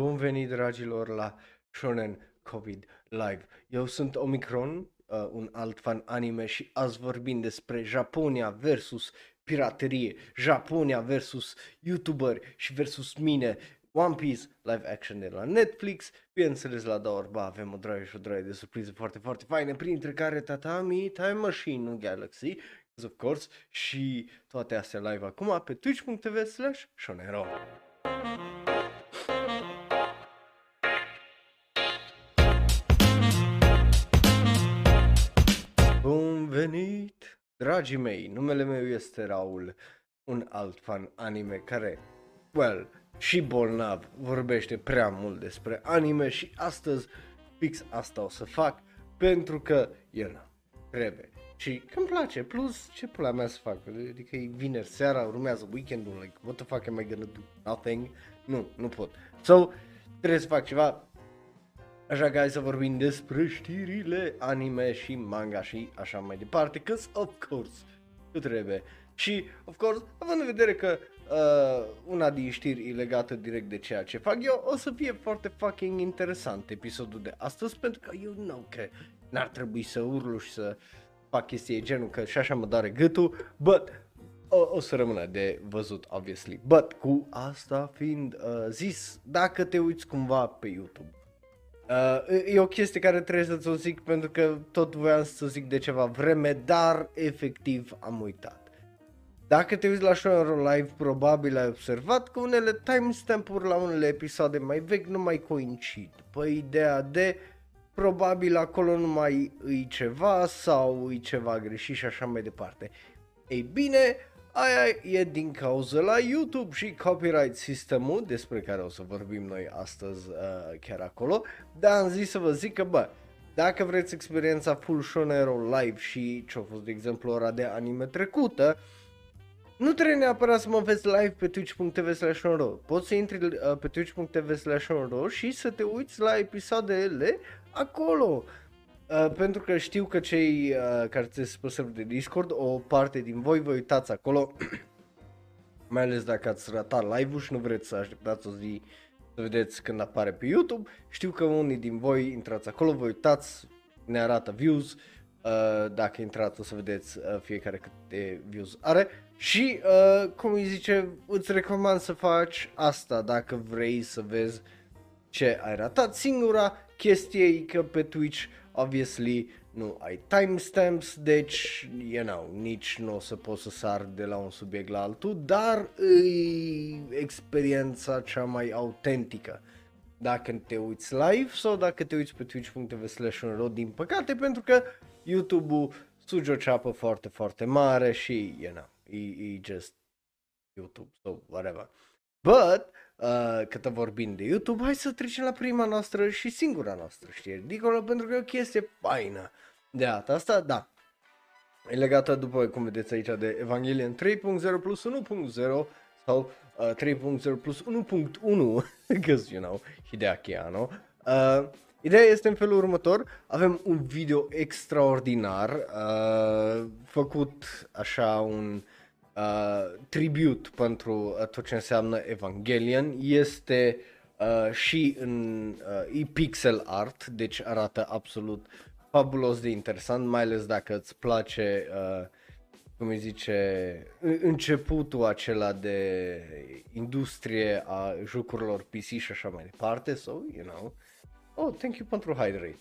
Bun venit, dragilor, la Shonen COVID Live. Eu sunt Omicron, un alt fan anime, și azi vorbim despre Japonia versus piraterie, Japonia versus YouTuberi și versus mine, One Piece, live action de la Netflix. Bineînțeles, la Daorba avem o draie și o draie de surprize foarte, foarte faine, printre care Tatami, Time Machine, nu Galaxy, of course, și toate astea live acum pe twitch.tv/shonen ro. Venit, dragii mei, numele meu este Raul, un alt fan anime care, well, și bolnav, vorbește prea mult despre anime, și astăzi fix asta o să fac, pentru că eu n-am trebuie și că îmi place, plus ce pula mea să fac, adică e vineri seara, urmează weekendul, like, what the fuck am I gonna do, nothing, nu pot, so, trebuie să fac ceva. Așa că hai să vorbim despre știrile anime și manga și așa mai departe, cause of course, tu trebuie. Și of course, având în vedere că una din știri e legată direct de ceea ce fac eu, o să fie foarte fucking interesant episodul de astăzi, pentru că eu nu că n-ar trebui să urlu și să fac chestii genul, că și așa mă doare gâtul, but o să rămână de văzut, obviously. But cu asta fiind zis, dacă te uiți cumva pe YouTube, e o chestie care trebuie să ți-o zic, pentru că tot voiam să zic de ceva vreme, dar efectiv am uitat. Dacă te uiți la Shonen Ro Live, probabil ai observat că unele timestamp-uri la unele episoade mai vechi nu mai coincid. Păi ideea de probabil acolo nu mai îi ceva sau îi ceva greșit și așa mai departe. Ei bine, aia e din cauza la YouTube și copyright sistemul, despre care o să vorbim noi astăzi chiar acolo, dar am zis să vă zic că, bă, dacă vreți experiența full Shonen Ro Live și ce-a fost, de exemplu, Ora de anime trecută, nu trebuie neapărat să mă vezi live pe twitch.tv/shonro. Poți să intri pe twitch.tv/shonro și să te uiți la episoadele acolo. Pentru că știu că cei care sunteți pe serverul de Discord, o parte din voi vă uitați acolo, mai ales dacă ați ratat live-ul și nu vreți să așteptați o zi să vedeți când apare pe YouTube. Știu că unii din voi intrați acolo, vă uitați, ne arată views, dacă intrați o să vedeți fiecare câte views are. Și cum îi zice, îți recomand să faci asta dacă vrei să vezi ce ai ratat. Singura chestie e că pe Twitch obviously nu ai timestamps, deci, you know, nici nu o să poți să sar de la un subiect la altul, dar e experiența cea mai autentică dacă te uiți live sau dacă te uiți pe twitch.tv/shonro, din păcate, pentru că YouTube-ul suge o ceapă foarte, foarte mare și, you know, e just YouTube sau whatever. But, cât vorbim de YouTube, hai să trecem la prima noastră și singura noastră știre dincolo, pentru că e o chestie faină de data asta, da, e legată, după cum vedeți aici, de Evangelion 3.0 plus 1.0 sau 3.0 plus 1.1, cause, you know, Hideaki Anno. Ideea este în felul următor: avem un video extraordinar făcut așa un tribute pentru tot ce înseamnă Evangelion. Este și în pixel art, deci arată absolut fabulos de interesant, mai ales dacă îți place cum îi zice, începutul acela de industrie a jocurilor PC și așa mai departe, so, you know. Oh, thank you pentru hydrate.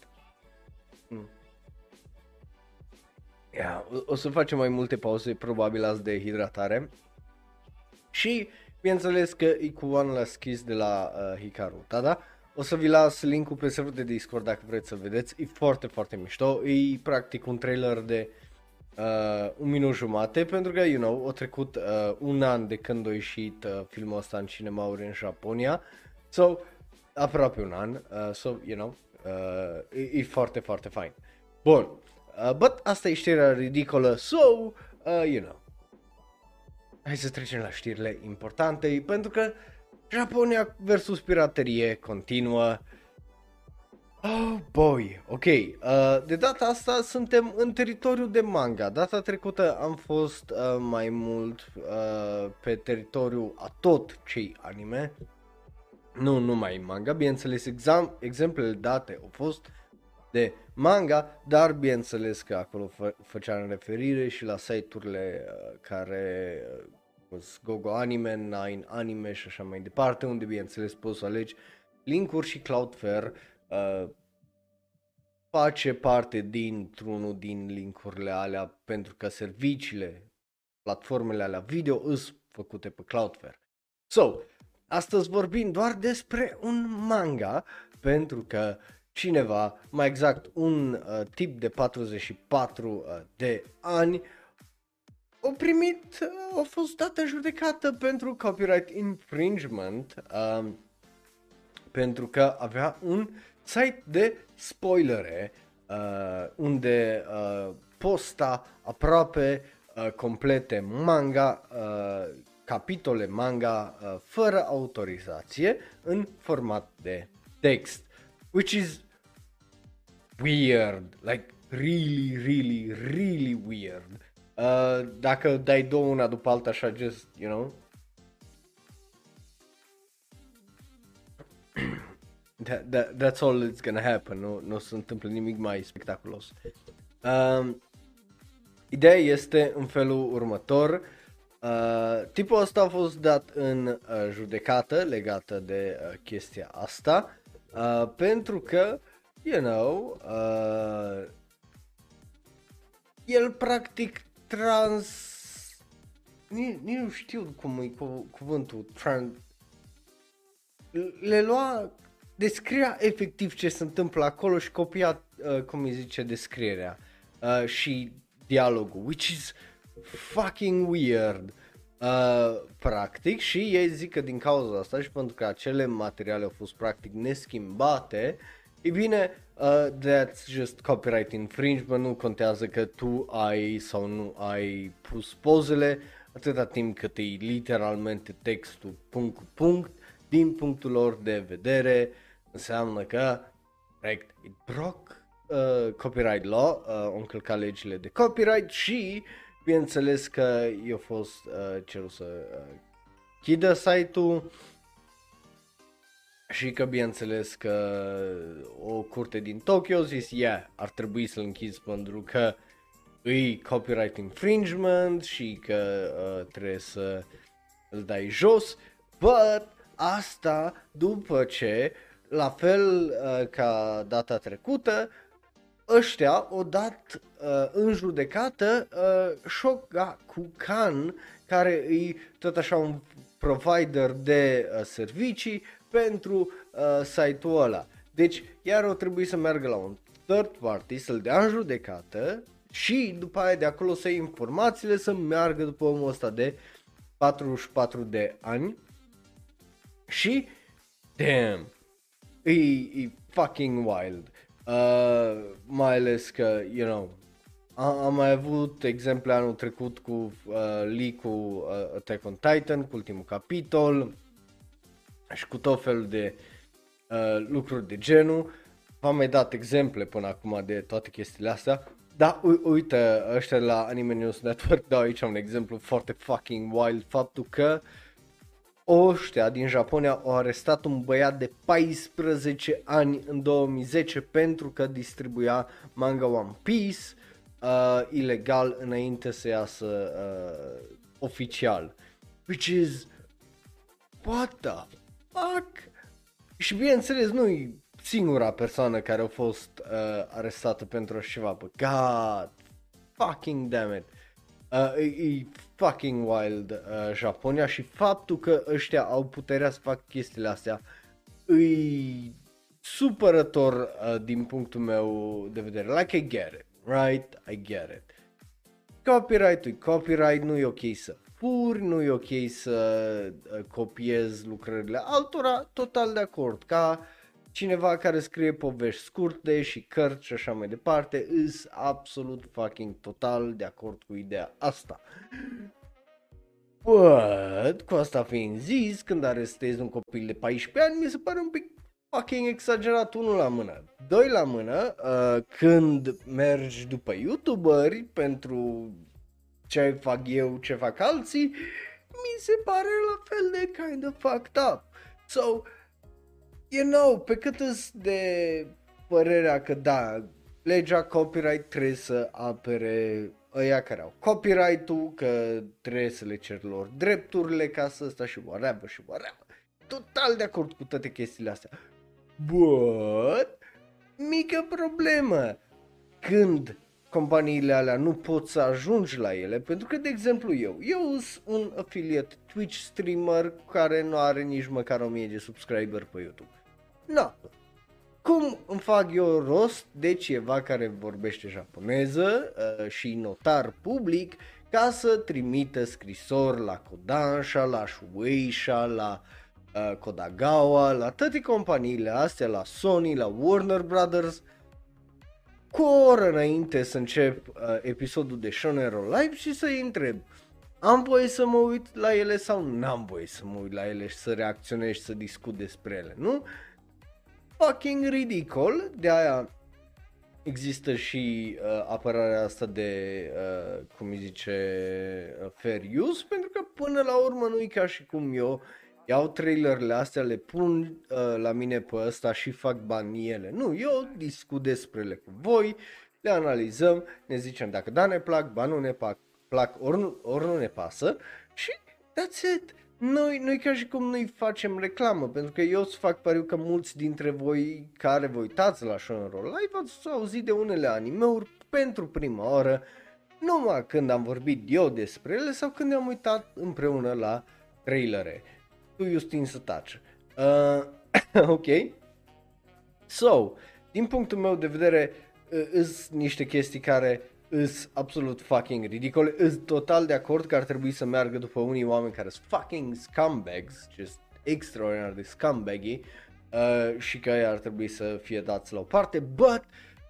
Yeah, o să facem mai multe pauze, probabil azi, de hidratare. Și bineînțeles că e cu One la schis de la Hikaru Tada. O să vi las link-ul pe serverul de Discord dacă vreți să vedeți. E foarte, foarte mișto. E practic un trailer de 1 minut jumate, pentru că, you know, a trecut un an de când a ieșit filmul ăsta în cinemauri în Japonia. So, aproape un an. So, you know, e foarte, foarte fain. Bun. But asta e știrea ridicolă, so, you know, hai să trecem la știrile importante, pentru că Japonia versus piraterie continuă. Oh boy, ok, de data asta suntem în teritoriul de manga. Data trecută am fost mai mult pe teritoriul a tot cei anime, nu numai manga, bineînțeles, exemplele date au fost de manga, dar bineînțeles că acolo făceam referire și la site-urile care Gogo Anime, Nine Anime și așa mai departe, unde bineînțeles poți să alegi link-uri și Cloudflare face parte dintr-unul din link-urile alea, pentru că serviciile, platformele alea video îs făcute pe Cloudflare. So, astăzi vorbim doar despre un manga, pentru că cineva, mai exact un tip de 44 de ani, a primit, a fost dată în judecată pentru copyright infringement, pentru că avea un site de spoilere unde posta aproape complete manga, capitole manga fără autorizație în format de text, which is weird, like really weird. Dacă dai două una după alta așa, just, you know, that's all it's gonna happen, nu se întâmplă nimic mai spectaculos. Ideea este în felul următor. Tipul ăsta a fost dat în judecată legată de chestia asta, pentru că, you know, el practic nu știu cum e cuvântul, le lua, descria efectiv ce se întâmplă acolo și copia, cum îi zice, descrierea și dialogul, which is fucking weird, practic, și ei zic că din cauza asta și pentru că acele materiale au fost practic neschimbate, e bine, that's just copyright infringement, nu contează că tu ai sau nu ai pus pozele, atâta timp cât e literalmente textul punct cu punct, din punctul lor de vedere, înseamnă că correct, it broke copyright law, au încălcat legile de copyright și bineînțeles că i-a fost cerut să chidă site-ul și că bineînțeles că o curte din Tokyo a zis ar trebui să-l închizi pentru că îi copyright infringement și că trebuie să îl dai jos, but asta după ce, la fel ca data trecută, ăștia au dat în judecată Shogakukan, care e tot așa un provider de servicii pentru site-ul ăla. Deci iar o trebuie să meargă la un third party, să-l dea în judecată și după aia de acolo să iei informațiile, să meargă după omul ăsta de 44 de ani. Și, damn, e fucking wild, mai ales că, you know, am mai avut exemple anul trecut cu leak-ul Attack on Titan, cu ultimul capitol și cu tot felul de lucruri de genul. V-am mai dat exemple până acum de toate chestiile astea, dar uite, ăștia la Anime News Network dau aici un exemplu foarte fucking wild, faptul că ăștia din Japonia au arestat un băiat de 14 ani în 2010 pentru că distribuia manga One Piece ilegal înainte să iasă oficial. Which is... what the fuck? Și bineînțeles nu-i singura persoană care a fost arestată pentru așa ceva, bă. God fucking damn it. E fucking wild Japonia și faptul că ăștia au puterea să fac chestiile astea e supărător din punctul meu de vedere. Like, I get it, right? I get it. Copyright-ul e copyright, nu e ok să furi, nu e ok să copiezi lucrările altora, total de acord. Ca cineva care scrie povești scurte și cărți și așa mai departe, îs absolut fucking total de acord cu ideea asta. But, cu asta fiind zis, când arestezi un copil de 14 ani, mi se pare un pic fucking exagerat, unul la mână. Doi la mână, când mergi după youtuberi pentru ce fac eu, ce fac alții, mi se pare la fel de kind of fucked up. So, you know, pe cât îs de părerea că da, legea copyright trebuie să apere ăia care au copyright-ul, că trebuie să le cer lor drepturile ca să ăsta și whatever și whatever. Total de acord cu toate chestiile astea. But, mică problemă când companiile alea nu pot să ajungi la ele, pentru că, de exemplu, eu sunt un affiliate Twitch streamer care nu are nici măcar 1000 de subscriberi pe YouTube. Na, cum îmi fac eu rost de ceva care vorbește japoneză și notar public ca să trimită scrisori la Kodansha, la Shueisha, la Kodagawa, la toate companiile astea, la Sony, la Warner Brothers, cu o oră înainte să încep episodul de Shonen Ro Live și să-i întreb: am voie să mă uit la ele sau n-am voie să mă uit la ele și să reacționez și să discut despre ele, nu? Fucking ridicol, de aia există și apărarea asta de, cum îi zice, fair use, pentru că până la urmă nu e ca și cum eu iau trailerele astea, le pun la mine pe ăsta și fac bani ele. Nu, eu discut despre ele cu voi, le analizăm, ne zicem dacă da ne plac, ba nu ne plac, ori nu ne pasă și that's it. Noi ca și cum noi facem reclamă, pentru că eu îți fac pariu că mulți dintre voi care vă uitați la Shonen Ro Live ați auzit de unele anime-uri pentru prima oară, numai când am vorbit eu despre ele sau când am uitat împreună la trailere. Tu, Justin, să taci. Ok. So, din punctul meu de vedere, îs niște chestii care îs absolut fucking ridicole. Îs total de acord că ar trebui să meargă după unii oameni care sunt fucking scumbags, just extraordinar de scumbaggy, și că ei ar trebui să fie dați la o parte, but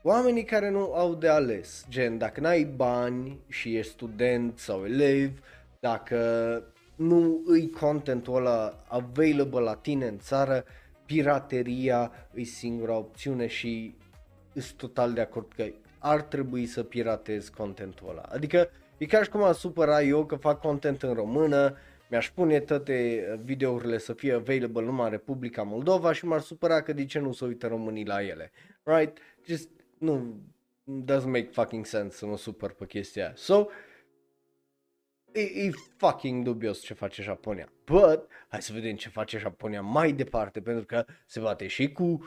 oamenii care nu au de ales, gen dacă n-ai bani și ești student sau elev, dacă nu îi contentul ăla available la tine în țară, pirateria e singura opțiune și sunt total de acord că ar trebui să piratezi contentul ăla. Adică e ca și cum am supăra eu că fac content în română, mi-aș pune toate videourile să fie available numai în Republica Moldova și m-ar supăra că de ce nu se uită românii la ele. Right? Just, nu, doesn't make fucking sense să mă supăr pe chestia aia. So, E fucking dubios ce face Japonia, but hai să vedem ce face Japonia mai departe, pentru că se bate și cu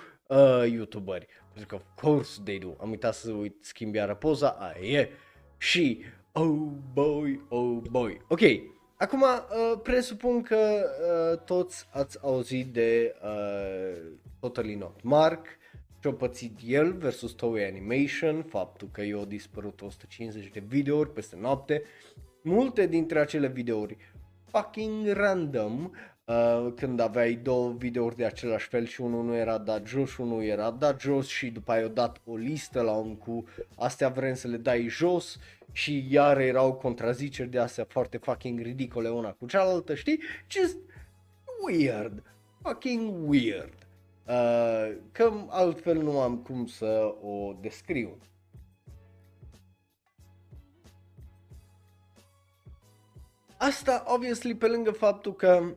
youtuberi, pentru că of course they do. Am uitat să schimb iară poza, aia e, și oh boy, oh boy. Ok, acum presupun că toți ați auzit de Totally Not Mark, ce-o pățit el versus Toei Animation, faptul că i-au dispărut 150 de videouri peste noapte. Multe dintre acele videouri fucking random, când aveai două videouri de același fel și unul nu era dat jos și unul era dat jos și după aia i-au dat o listă la om cu astea vrem să le dai jos și iar erau contraziceri de astea foarte fucking ridicole una cu cealaltă, știi? Just weird, fucking weird, că altfel nu am cum să o descriu. Asta, obviously, pe lângă faptul că,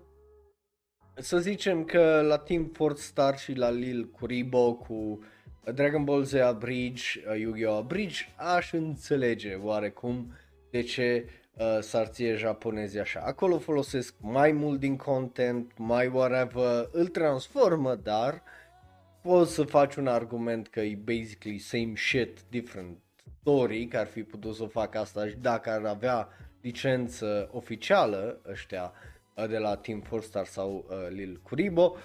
să zicem că la Team Fortress Star și la Lil Curibo cu Dragon Ball Z Abridge, Yu-Gi-Oh! Abridge, aș înțelege oarecum de ce s-ar ție japonezii așa. Acolo folosesc mai mult din content, mai whatever, îl transformă, dar poți să faci un argument că e basically same shit, different story, că ar fi putut să fac asta și dacă ar avea licență oficială ăștia de la Team 4Star sau Lil Curibo,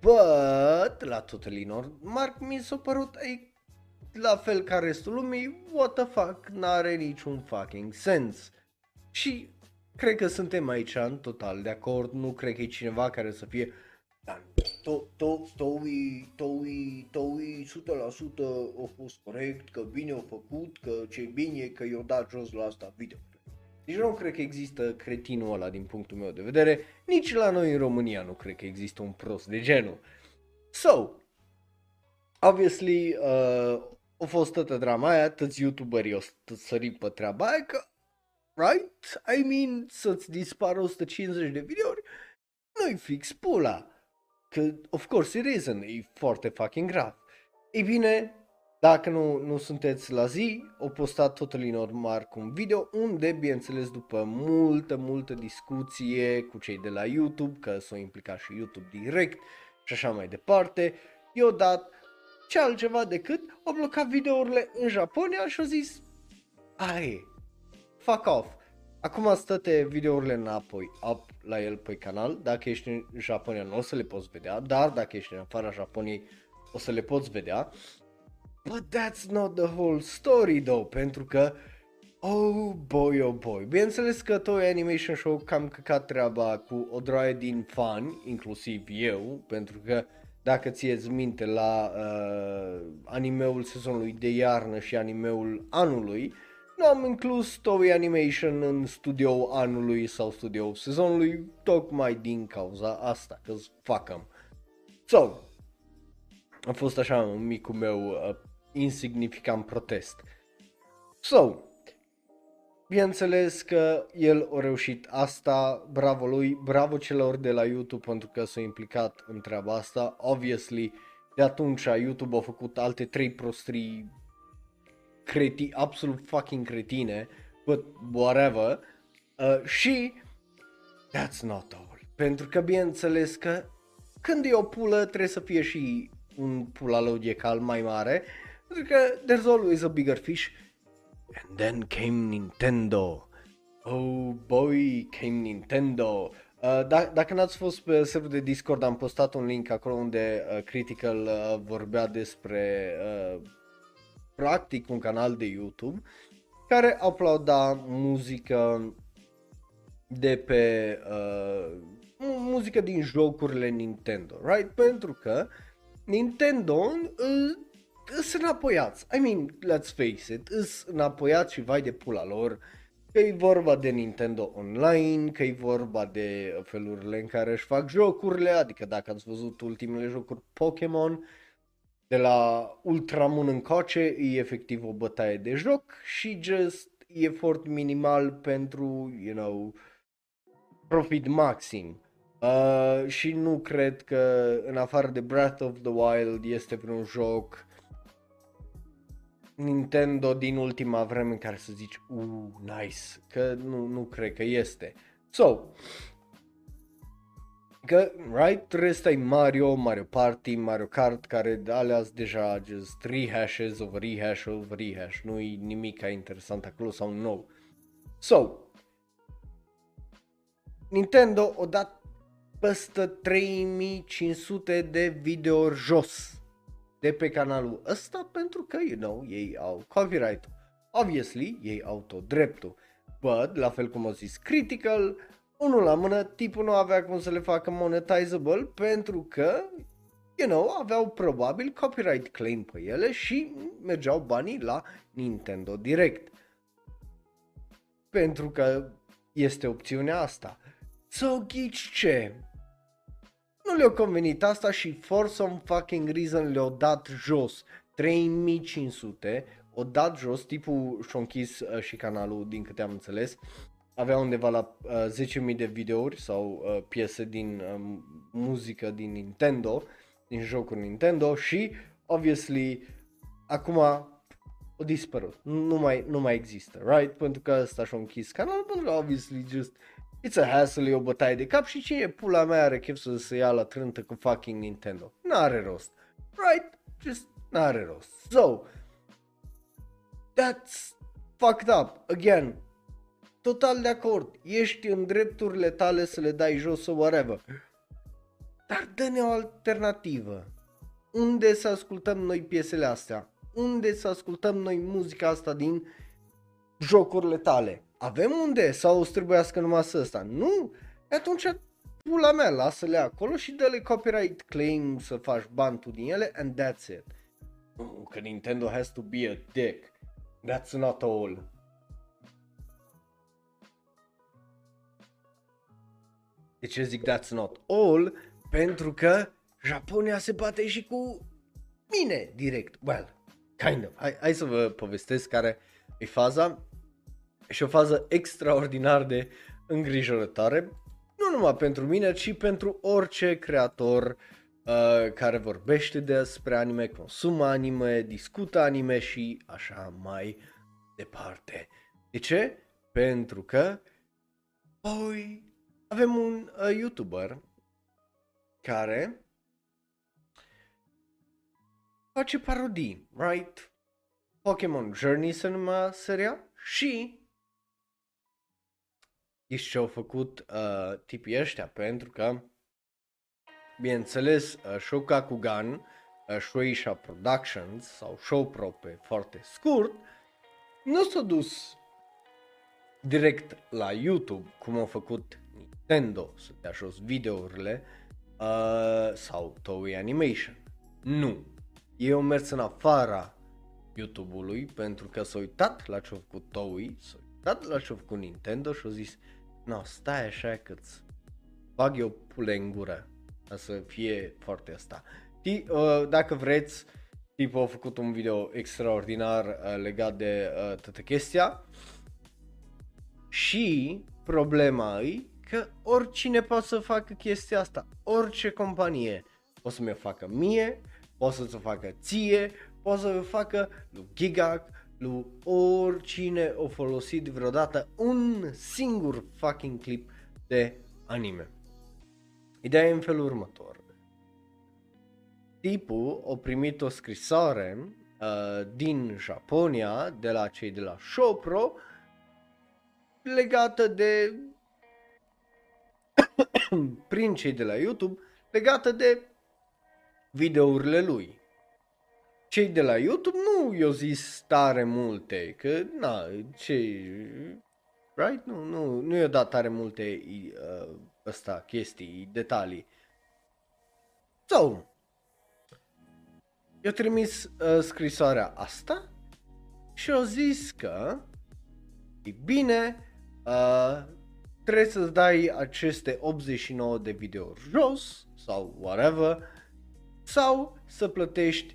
but la Totally Not Mark mi s-a părut la fel ca restul lumii, what the fuck, n-are niciun fucking sens. Și cred că suntem aici în total de acord, nu cred că e cineva care să fie Toei 100% a fost corect, că bine a făcut, că ce bine că i-a dat jos la asta video. Deci nu cred că există cretinul ăla din punctul meu de vedere, nici la noi în România nu cred că există un prost de genul. So, obviously, a fost toată drama aia, toți youtuberii o sări pe treaba aia că, right? I mean, să-ți dispară 150 de videouri, nu-i fix pula. că of course it isn't, e foarte fucking grav. Ei bine, dacă nu sunteți la zi, o postat Totally Not Mark un video unde, bineînțeles, după multă discuție cu cei de la YouTube, că s-au implicat și YouTube direct și așa mai departe, i-au dat ce altceva decât au blocat videourile în Japonia și au zis ai, fuck off. Acum stă-te videourile înapoi up la el pe canal. Dacă ești în Japonia nu o să le poți vedea, dar dacă ești în afara Japoniei o să le poți vedea. But that's not the whole story though, pentru că oh boy, oh boy. Bineînțeles că Toei Animation Show cam căcat treaba cu o droaie din fani, inclusiv eu, pentru că dacă ți-eți minte la animeul sezonului de iarnă și animeul anului, nu am inclus Toei Animation în studio anului sau studio sezonului, tocmai din cauza asta, că-s fuck-am. So, a fost așa un micul meu insignificant protest. So, bineînțeles că el a reușit asta, bravo lui, bravo celor de la YouTube pentru că s-au implicat în treaba asta. Obviously, de atunci YouTube a făcut alte 3 prostrii absolut fucking cretine, but whatever, și that's not all, pentru că bineînțeles că când e o pulă trebuie să fie și un pulalăudecal mai mare, pentru că there's always a bigger fish. And then came Nintendo. Oh boy, came Nintendo. Dacă n-ați fost pe serverul de Discord, am postat un link acolo unde Critical vorbea despre practic un canal de YouTube care aplauda muzică de pe muzică din jocurile Nintendo, right? Pentru că Nintendo sunt înapoiați, I mean, let's face it, sunt înapoiați și vai de pula lor, că e vorba de Nintendo Online, că e vorba de felurile în care își fac jocurile, adică dacă ați văzut ultimele jocuri Pokémon, de la Ultramun încoace, e efectiv o bătaie de joc și just efort minimal pentru, you know, profit maxim. Și nu cred că în afară de Breath of the Wild este vreun joc Nintendo din ultima vreme în care să zici nice, că nu cred că este. So, că, right, resta e Mario, Mario Party, Mario Kart, care alea-s deja just rehashes of rehash of rehash, nu-i nimica interesant acolo sau nou. So, Nintendo o dat peste 3500 de videouri jos de pe canalul ăsta pentru că, you know, ei au copyright-ul. Obviously, ei au tot dreptul. But, la fel cum au zis Critical, unul la mână, tipul nu avea cum să le facă monetizable pentru că, you know, aveau probabil copyright claim pe ele și mergeau banii la Nintendo direct. Pentru că este opțiunea asta. So, ghici ce? Nu le-a convenit asta și for some fucking reason le-a dat jos 3500, o dat jos, tipul și-a închis și canalul din câte am înțeles, avea undeva la 10.000 de videouri sau piese din muzică din Nintendo, din jocuri Nintendo și obviously acum a dispărut, nu mai există, right? Pentru că ăsta și-a închis canalul, pentru că obviously just it's a hassle, e o bătaie de cap și cine pula mea are chef să se ia la trântă cu fucking Nintendo? N-are rost. Right? Just n-are rost. So, that's fucked up. Again, total de acord. Ești în drepturile tale să le dai jos sau whatever. Dar dă-ne o alternativă. Unde să ascultăm noi piesele astea? Unde să ascultăm noi muzica asta din jocurile tale? Avem unde? Sau o strâmbească numai ăsta? Nu? Atunci pula mea, lasă-le acolo și dă-le copyright claim să faci bani tu din ele and that's it. Că Nintendo has to be a dick. That's not all. De ce zic that's not all? Pentru că Japonia se bate și cu mine direct. Well, kind of. Hai să vă povestesc care e faza. Și o fază extraordinar de îngrijorătoare, nu numai pentru mine, ci pentru orice creator care vorbește despre anime, consumă anime, discută anime și așa mai departe. De ce? Pentru că poi avem un YouTuber care face parodii, right? Pokémon Journey se numea seria și ești ce-au făcut tipii ăștia, pentru că, bineînțeles, Shogakukan, Shueisha Productions sau Showpro pe foarte scurt, nu s-a dus direct la YouTube, cum au făcut Nintendo, să dea jos videourile, sau Toei Animation. Nu. Ei au mers în afara YouTube-ului pentru că s-au uitat la ce-au făcut Toei, s-au uitat la ce-au făcut Nintendo și au zis, no, stai așa că-ți bag eu pule în gură, ca să fie foarte asta. Dacă vreți, tipul a făcut un video extraordinar legat de toată chestia și problema e că oricine poate să facă chestia asta, orice companie poate să-mi o facă mie, poate să-ți o facă ție, poate să o facă lui Gigac, lui oricine o folosit vreodată un singur fucking clip de anime. Ideea e în felul următor. Tipul a primit o scrisoare din Japonia, de la cei de la Showpro, legată de prin cei de la YouTube, legată de videourile lui. Cei de la YouTube nu i-au zis tare multe, că na, right? Nu i-au dat tare multe chestii, detalii. So, i-au trimis scrisoarea asta și au zis că e bine, trebuie să-ți dai aceste 89 de videouri jos sau whatever, sau să plătești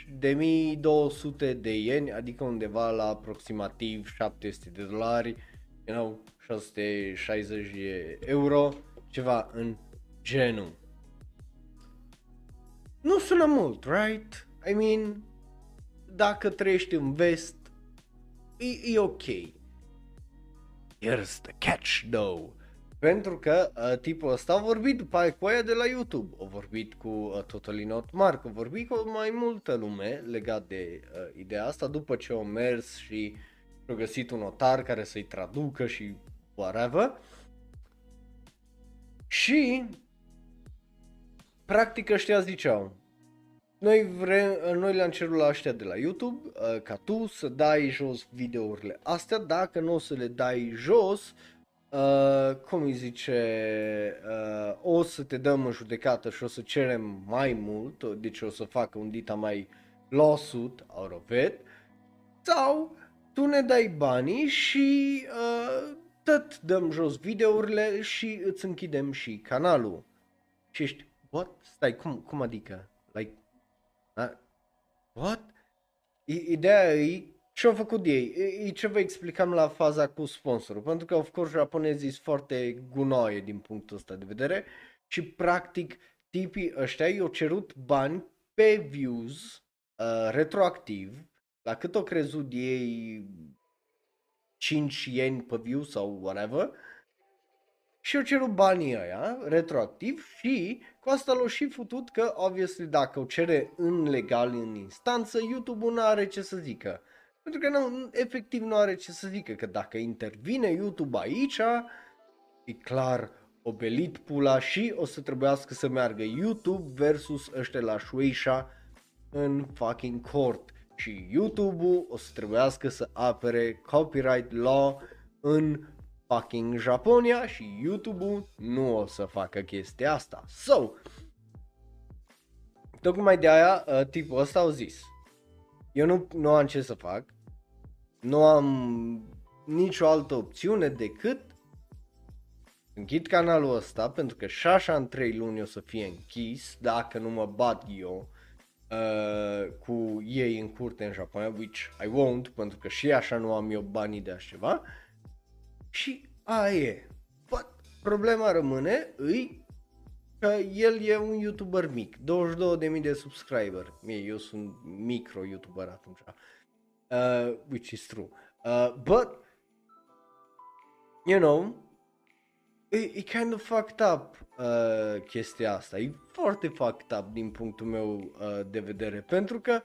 80.200 de ieni, adică undeva la aproximativ $700, you know, 660 de euro, ceva în genul. Nu sună mult, right? I mean, dacă trăiești în vest, e ok. Here's the catch though. Pentru că tipul ăsta a vorbit după aia cu aia de la YouTube, a vorbit cu Totally Not Mark, a vorbit cu mai multă lume legat de ideea asta, după ce au mers și au găsit un otar care să-i traducă și whatever. Și practic ăștia ziceau, noi le-am cerut la ăștia de la YouTube ca tu să dai jos videourile astea, dacă nu o să le dai jos, cum îi zice, o să te dăm în judecată și o să cerem mai mult, deci o să facă un dita mai lawsuit, out of it, sau tu ne dai banii și tot dăm jos videourile și îți închidem și canalul. Și ești, what? Stai, cum adică? Like, what? Ideea e, ce-au făcut ei? E ce vă explicam la faza cu sponsorul, pentru că, of course, japonezii sunt foarte gunoaie din punctul ăsta de vedere și, practic, tipii ăștia i-au cerut bani pe views, retroactiv, la cât au crezut ei 5 ieni pe view sau whatever, și au cerut banii ăia retroactiv și cu asta l-au și futut că, obviously, dacă o cere în legal, în instanță, YouTube-ul nu are ce să zică. Pentru că efectiv nu are ce să zică, că dacă intervine YouTube aici, e clar obelit pula și o să trebuiască să meargă YouTube versus ăștia la Shueisha în fucking court. Și YouTube-ul o să trebuiască să apere copyright law în fucking Japonia și YouTube-ul nu o să facă chestia asta. So, tocmai de aia tipul ăsta au zis, eu nu am ce să fac, nu am nicio altă opțiune decât închid canalul ăsta, pentru că și așa în 3 luni o să fie închis dacă nu mă bat eu cu ei în curte în Japonia, which I won't, pentru că și așa nu am eu banii de așa ceva. Și aia e. But problema rămâne, îi că el e un YouTuber mic, 22.000 de subscriberi. Eu sunt micro-YouTuber atunci, which is true. But, you know, e kind of fucked up chestia asta, e foarte fucked up din punctul meu de vedere, pentru că,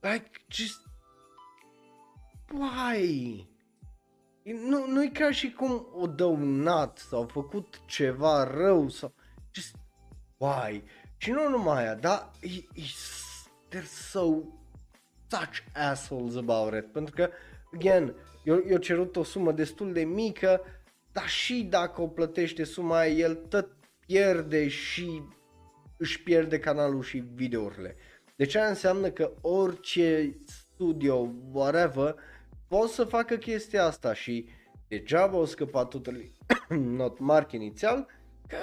like, just, why? Nu e ca și cum o dăunat sau au făcut ceva rău sau, just, why? Și nu numai aia, dar they're so, such assholes about it, pentru că, again, eu cerut o sumă destul de mică, dar și dacă o plătește suma aia, el tot pierde și își pierde canalul și videourile. Deci aia înseamnă că orice studio, whatever, pot să facă chestia asta și degeaba o scăpa Totally Not Mark inițial, că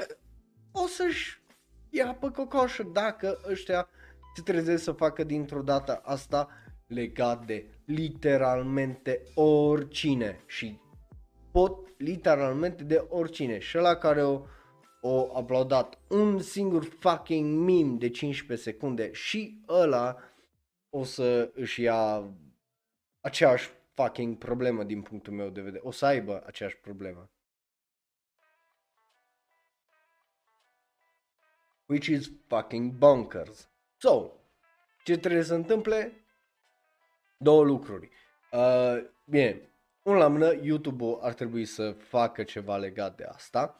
o să-și ia pe cocoșă dacă ăștia se trezesc să facă dintr-o dată asta legat de literalmente oricine și pot literalmente de oricine și ăla care o aplaudat un singur fucking meme de 15 secunde și ăla o să își ia aceeași fucking problemă din punctul meu de vedere, o să aibă aceeași problemă. Which is fucking bonkers. So, ce trebuie să întâmple? Două lucruri. Bine, unul la mână, YouTube-ul ar trebui să facă ceva legat de asta.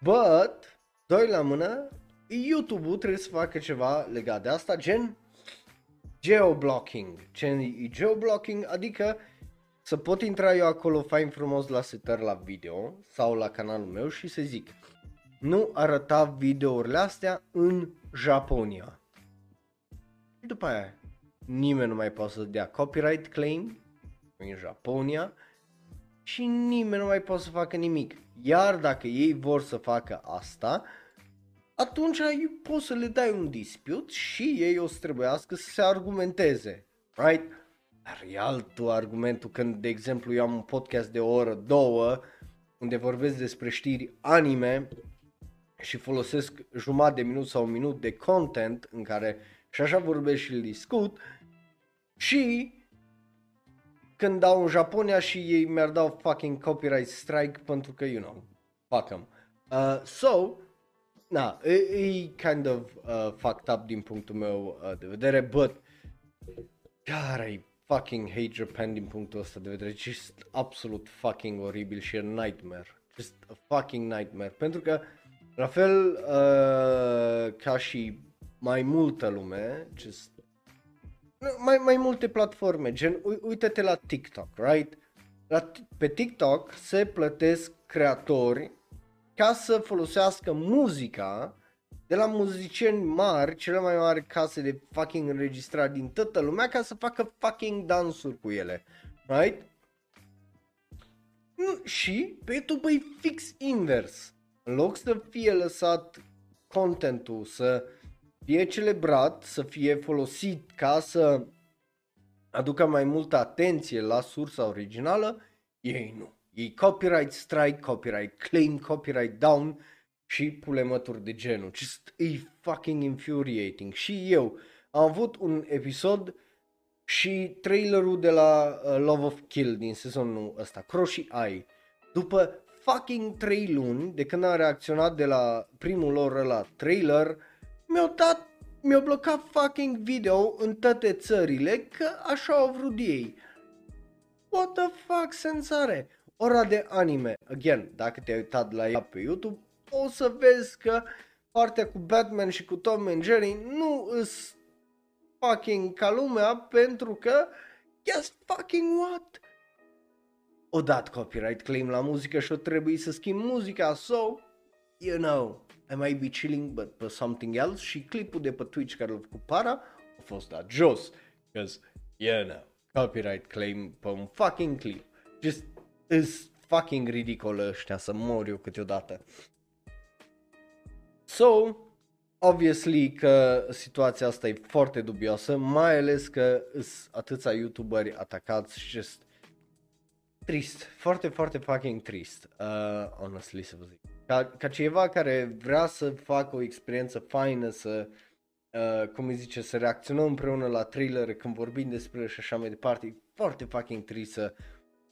But, doi la mână, YouTube-ul trebuie să facă ceva legat de asta, gen geoblocking. Ce e geoblocking? Adică să pot intra eu acolo fain frumos la setări la video sau la canalul meu și să zic nu arăta videourile astea în Japonia. Și după aia nimeni nu mai poate să dea copyright claim în Japonia și nimeni nu mai poate să facă nimic. Iar dacă ei vor să facă asta, atunci poți să le dai un dispute și ei o să trebuiască să se argumenteze, right? Dar e altul argumentul când, de exemplu, eu am un podcast de o oră, două, unde vorbesc despre știri anime și folosesc jumătate de minut sau un minut de content în care și așa vorbesc și îl discut și când dau în Japonia și ei mi-ar dau fucking copyright strike pentru că, you know, fuck them. So, na, e kind of fucked up din punctul meu de vedere, but God, I fucking hate Japan din punctul ăsta de vedere, just absolut fucking oribil și a nightmare, just a fucking nightmare, pentru că la fel ca și mai multă lume, just mai multe platforme, gen uite-te la TikTok, right? Pe TikTok se plătesc creatori ca să folosească muzica de la muzicieni mari, cele mai mari case de fucking înregistrat din toată lumea, ca să facă fucking dansuri cu ele, right? Și pe YouTube e fix invers. În loc să fie lăsat contentul să fie celebrat, să fie folosit ca să aducă mai multă atenție la sursa originală, ei nu. E copyright strike, copyright claim, copyright down și pulemături de genul. Just e fucking infuriating. Și eu am avut un episod și trailerul de la Love of Kill din sezonul ăsta, Croșii Ai. După fucking 3 luni de când am reacționat de la primul lor la trailer, mi-au blocat fucking video în toate țările că așa au vrut ei. What the fuck sense are? Ora de anime, again, dacă te-ai uitat la ea pe YouTube, o să vezi că partea cu Batman și cu Tom and Jerry nu îs fucking ca lumea pentru că, yes fucking what? O dat copyright claim la muzică și o trebuie să schimb muzica, so, you know, I might be chilling but for something else și clipul de pe Twitch care l-a făcut Para a fost dat jos, because, you know, copyright claim pe un fucking clip, just is fucking ridicol ăștia, să mor eu câteodată. So, obviously că situația asta e foarte dubioasă, mai ales că is atâția youtuberi atacați și just trist, foarte, foarte fucking trist, honestly să vă zic. Ca cineva care vrea să facă o experiență faină, să, cum îi zice, să reacționăm împreună la trailer când vorbim despre ele și așa mai departe, e foarte fucking trist să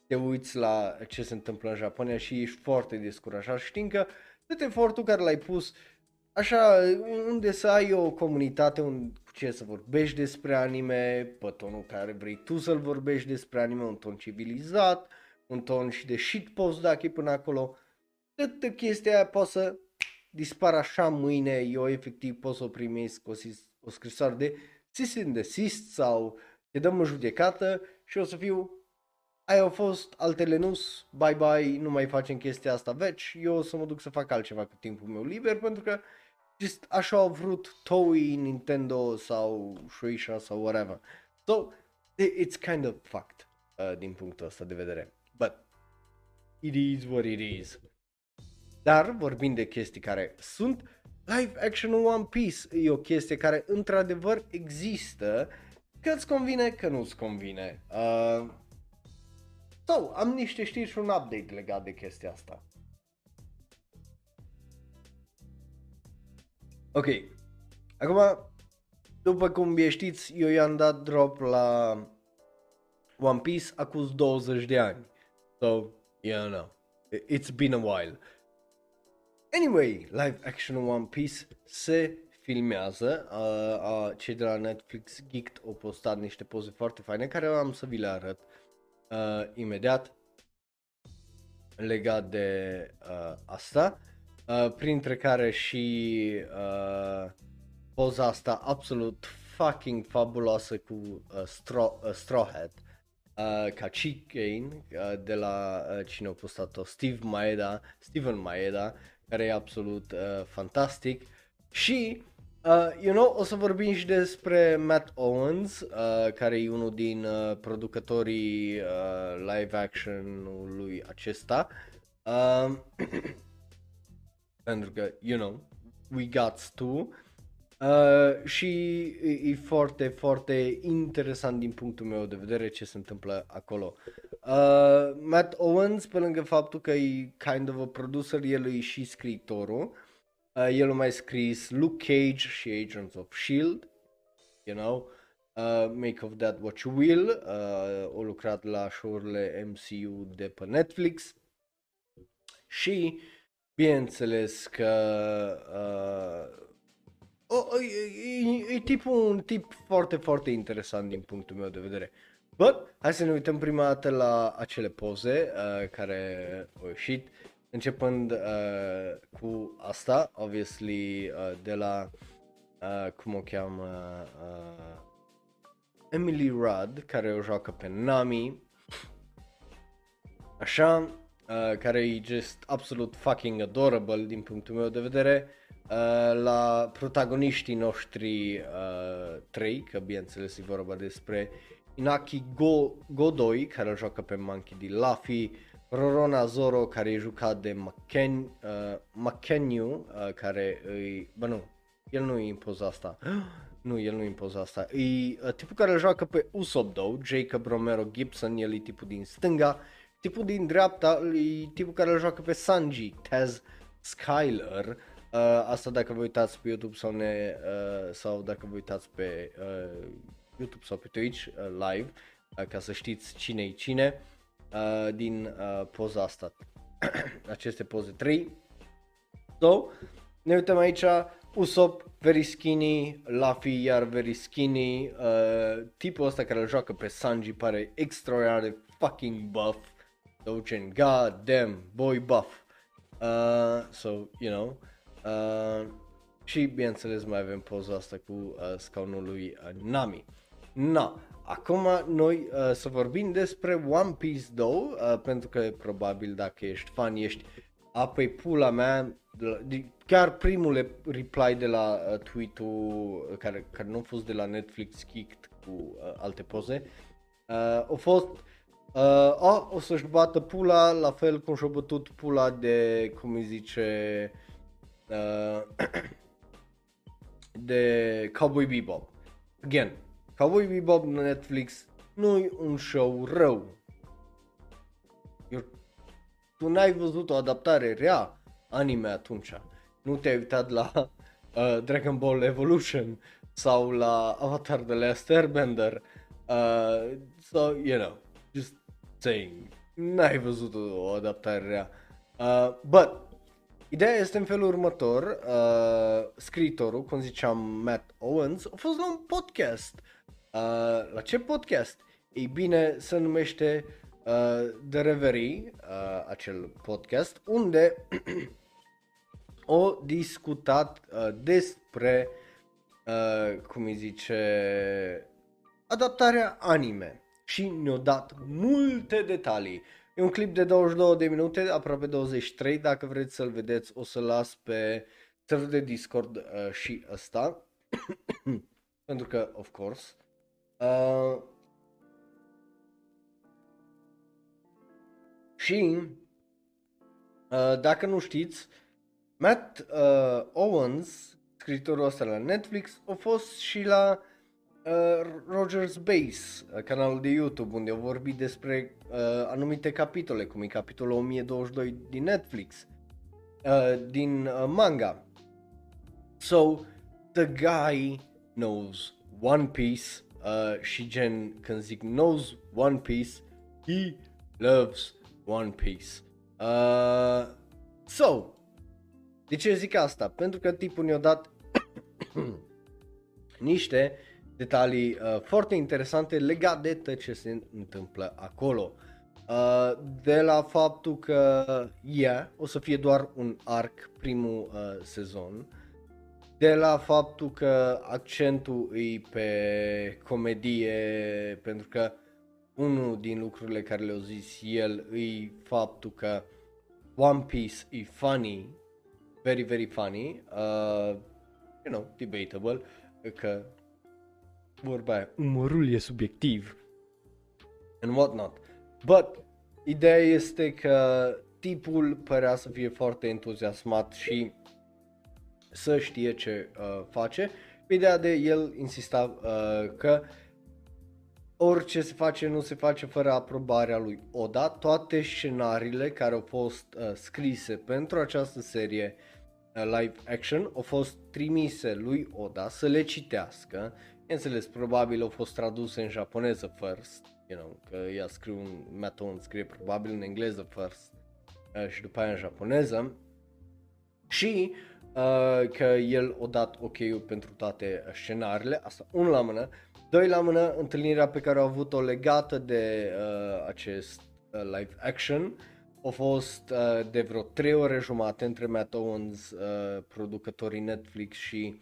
te uiți la ce se întâmplă în Japonia și ești foarte descurajat. Știind că tot efortul care l-ai pus, așa, unde să ai o comunitate cu ce să vorbești despre anime, pe tonul care vrei tu să-l vorbești despre anime, un ton civilizat, un ton și de shitpost dacă e până acolo, toată chestia aia poate să dispară așa mâine. Eu efectiv pot să o primesc o scrisoare de cease and desist sau te dăm în judecată și o să fiu aia au fost, altele nus, bye bye, nu mai facem chestia asta veci, eu o să mă duc să fac altceva cu timpul meu liber, pentru că just așa au vrut Toei, Nintendo sau Shueisha sau whatever. So, it's kind of fucked din punctul ăsta de vedere. But, it is what it is. Dar vorbim de chestii care sunt, live action-ul One Piece e o chestie care într-adevăr există, că-ți convine, că nu-ți convine. So, am niște știri și un update legat de chestia asta. Ok, acum, după cum bine știți, eu i-am dat drop la One Piece acum 20 de ani. So, yeah, no, it's been a while. Anyway, live action One Piece se filmează. Cei de la Netflix Geeked au postat niște poze foarte faine care am să vi le arăt imediat legat de asta, printre care și poza asta absolut fucking fabuloasă cu Straw Hat, ca Chick Kane, de la cine a postat-o, Steven Maeda, care e absolut fantastic. Și o să vorbim și despre Matt Owens, care e unul din producătorii live action-ului acesta, pentru că, we got to, și e foarte, foarte interesant din punctul meu de vedere ce se întâmplă acolo. Matt Owens, pe lângă faptul că e kind of a producer, el e și scriitorul. El a mai scris Luke Cage și Agents of S.H.I.E.L.D., make of that what you will, a lucrat la show-urile MCU de pe Netflix și, bineînțeles că, e un tip foarte, foarte interesant din punctul meu de vedere. But, hai să ne uităm prima dată la acele poze care au ieșit. Începând cu asta, obviously, de la, cum o cheamă, Emily Rudd, care o joacă pe Nami, așa, care e just absolut fucking adorable din punctul meu de vedere, la protagoniștii noștri trei, că bineînțeles e vorba despre Inaki Godoi, care o joacă pe Monkey D. Luffy, Rorona Zoro, care e jucat de McKenyu, care îi... Bă, nu, el nu e în poza asta. Nu, el nu e în poza asta. E tipul care joacă pe Usopp, Jacob Romero Gibson, el e tipul din stânga. Tipul din dreapta e tipul care joacă pe Sanji, Taz Skyler. Asta dacă vă uitați pe YouTube sau, sau dacă vă uitați pe YouTube sau pe Twitch live, ca să știți cine-i cine. Din poza asta, aceste poze 3. So, ne uităm aici, Usopp, very skinny, Luffy iar very skinny, tipul ăsta care îl joacă pe Sanji pare extraordinar de fucking buff, Dogen, god damn, boy buff, și bineînțeles mai avem poza asta cu scaunul lui Nami. Na. Acum noi să vorbim despre One Piece 2, pentru că probabil dacă ești fan ești apoi pula mea, chiar primul reply de la tweet-ul care nu a fost de la Netflix Kicked cu alte poze, a fost o să-și bată pula la fel cum și-a bătut pula de, cum îi zice, de Cowboy Bebop. Again. Cowboy Bebop la Netflix nu e un show rău. Tu n-ai văzut o adaptare rea anime atunci. Nu te-ai uitat la Dragon Ball Evolution sau la Avatar The Last Airbender. So, you know, just saying, n-ai văzut o adaptare rea. But, ideea este în felul următor, scriitorul, cum ziceam, Matt Owens, a fost la un podcast. La ce podcast? Ei bine, se numește The Reverie, acel podcast, unde o discutat despre, cum îi zice, adaptarea anime și ne-a dat multe detalii. E un clip de 22 de minute, aproape 23, dacă vreți să-l vedeți o să-l las pe serverul de Discord și ăsta, pentru că, of course, și dacă nu știți, Matt Owens, scriitorul ăsta la Netflix, a fost și la Roger's Base, canalul de YouTube, unde au vorbit despre anumite capitole, cum e capitolul 1022 din Netflix, din manga. So, the guy knows One Piece și gen, când zic knows One Piece, he loves One Piece. So, de ce zic asta? Pentru că tipul ne-a dat niște detalii foarte interesante legate de tot ce se întâmplă acolo. De la faptul că o să fie doar un arc primul sezon, de la faptul că accentul e pe comedie, pentru că unul din lucrurile care le-a zis el e faptul că One Piece e funny, very, very funny, you know, debatable, că vorba aia, umorul e subiectiv and whatnot. But, ideea este că tipul părea să fie foarte entuziasmat și să știe ce face. Ideea de el insista că orice se face nu se face fără aprobarea lui Oda. Toate scenariile care au fost scrise pentru această serie live action au fost trimise lui Oda să le citească. Înțeles, probabil au fost traduse în japoneză first, you know, că ea scriu, Matt Owens scrie probabil în engleză first și după aia în japoneză, și că el a dat ok-ul pentru toate scenariile, asta unul la mână. Doi la mână, întâlnirea pe care au avut-o legată de acest live action a fost de vreo 3 ore jumate între Matt Owens, producătorii Netflix și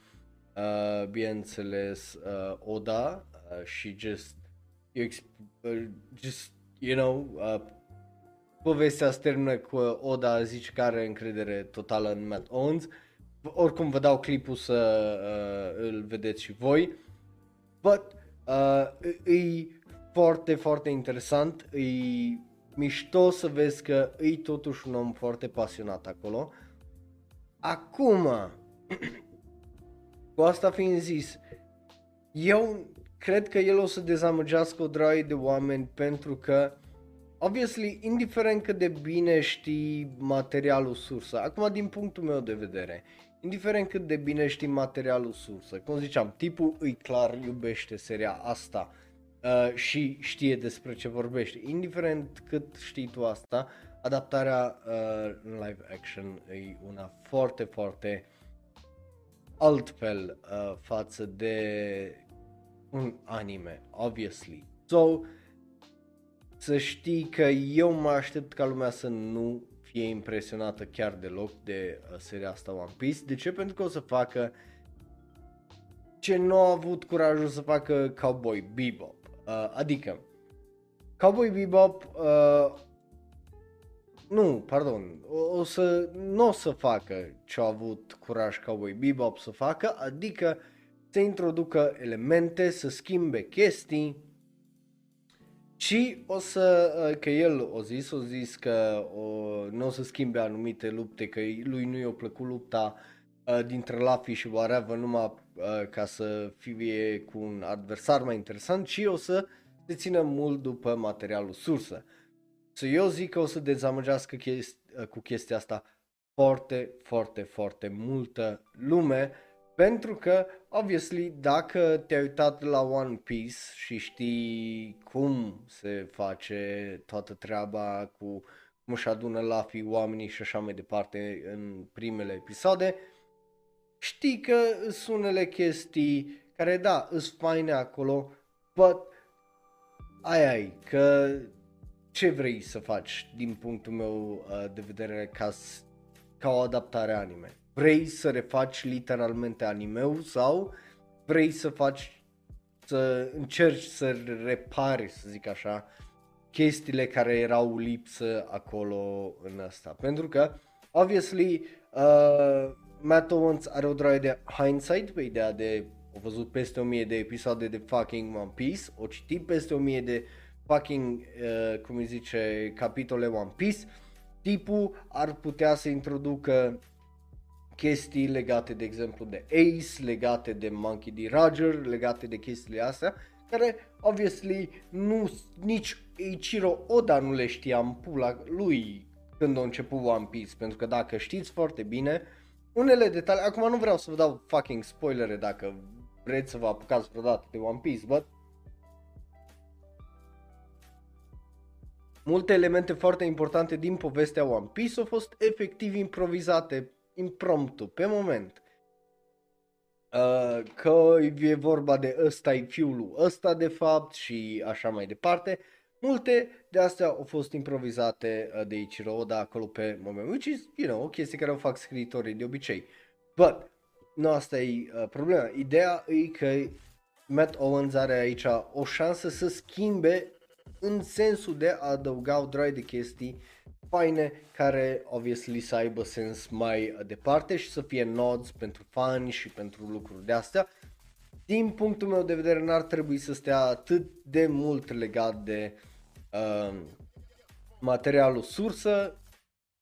bineînțeles Oda, și just you know, povestea se termină cu Oda zice că are încredere totală în Matt Owens. Oricum vă dau clipul să îl vedeți și voi. But e foarte, foarte interesant, e mișto să vezi că e totuși un om foarte pasionat acolo. Acum cu asta fiind zis, eu cred că el o să dezamăgească o draie de oameni, pentru că, obviously, indiferent cât de bine știi materialul sursă, acum din punctul meu de vedere, indiferent cât de bine știi materialul sursă, cum ziceam, tipul îi clar iubește seria asta și știe despre ce vorbește, indiferent cât știi tu asta, adaptarea în live action e una foarte, foarte altfel față de un anime, obviously. So, să știi că eu mă aștept ca lumea să nu fie impresionată chiar deloc de seria asta One Piece. De ce? Pentru că o să facă ce nu a avut curajul să facă Cowboy Bebop. Adică, Cowboy Bebop, nu o să facă ce a avut curaj Cowboy Bebop să facă, adică să introducă elemente, să schimbe chestii, și o să, că el o zis că nu o să schimbe anumite lupte, că lui nu i-a plăcut lupta dintre Luffy și whatever, numai ca să fie cu un adversar mai interesant, și o să se țină mult după materialul sursă. So, eu zic că o să dezamăgească cu chestia asta foarte multă lume, pentru că, obviously, dacă te-ai uitat la One Piece și știi cum se face toată treaba cu cum își adună Luffy oamenii și așa mai departe în primele episoade, știi că sunt unele chestii care, da, îs faine acolo, but ai, că ce vrei să faci din punctul meu de vedere ca o adaptare anime? Vrei să refaci literalmente anime-ul sau vrei să faci, să încerci să repari, să zic așa, chestiile care erau lipsă acolo în asta? Pentru că, obviously, Matt Owens are o droaie de hindsight pe ideea de a văzut peste 1000 de episoade de fucking One Piece, o citit peste 1000 de fucking, cum îi zice, capitole One Piece. Tipul ar putea să introducă chestii legate, de exemplu, de Ace, legate de Monkey D. Roger, legate de chestiile astea, care, obviously, nu, nici Eiichiro Oda nu le știa în pula lui când a început One Piece, pentru că dacă știți foarte bine, unele detalii, acum nu vreau să vă dau fucking spoilere dacă vreți să vă apucați vreodată de One Piece, but multe elemente foarte importante din povestea One Piece au fost efectiv improvizate, impromptu, pe moment. Că e vorba de ăsta-i fiul ăsta de fapt și așa mai departe. Multe de astea au fost improvizate de Eiichiro Oda acolo pe moment, which is, you know, o chestie care o fac scriitorii de obicei. But, nu asta e problema. Ideea e că Matt Owens are aici o șansă să schimbe în sensul de a adăuga o droaie de chestii faine care, obviously, să aibă sens mai departe și să fie nods pentru fani și pentru lucruri de astea. Din punctul meu de vedere, n-ar trebui să stea atât de mult legat de materialul sursă,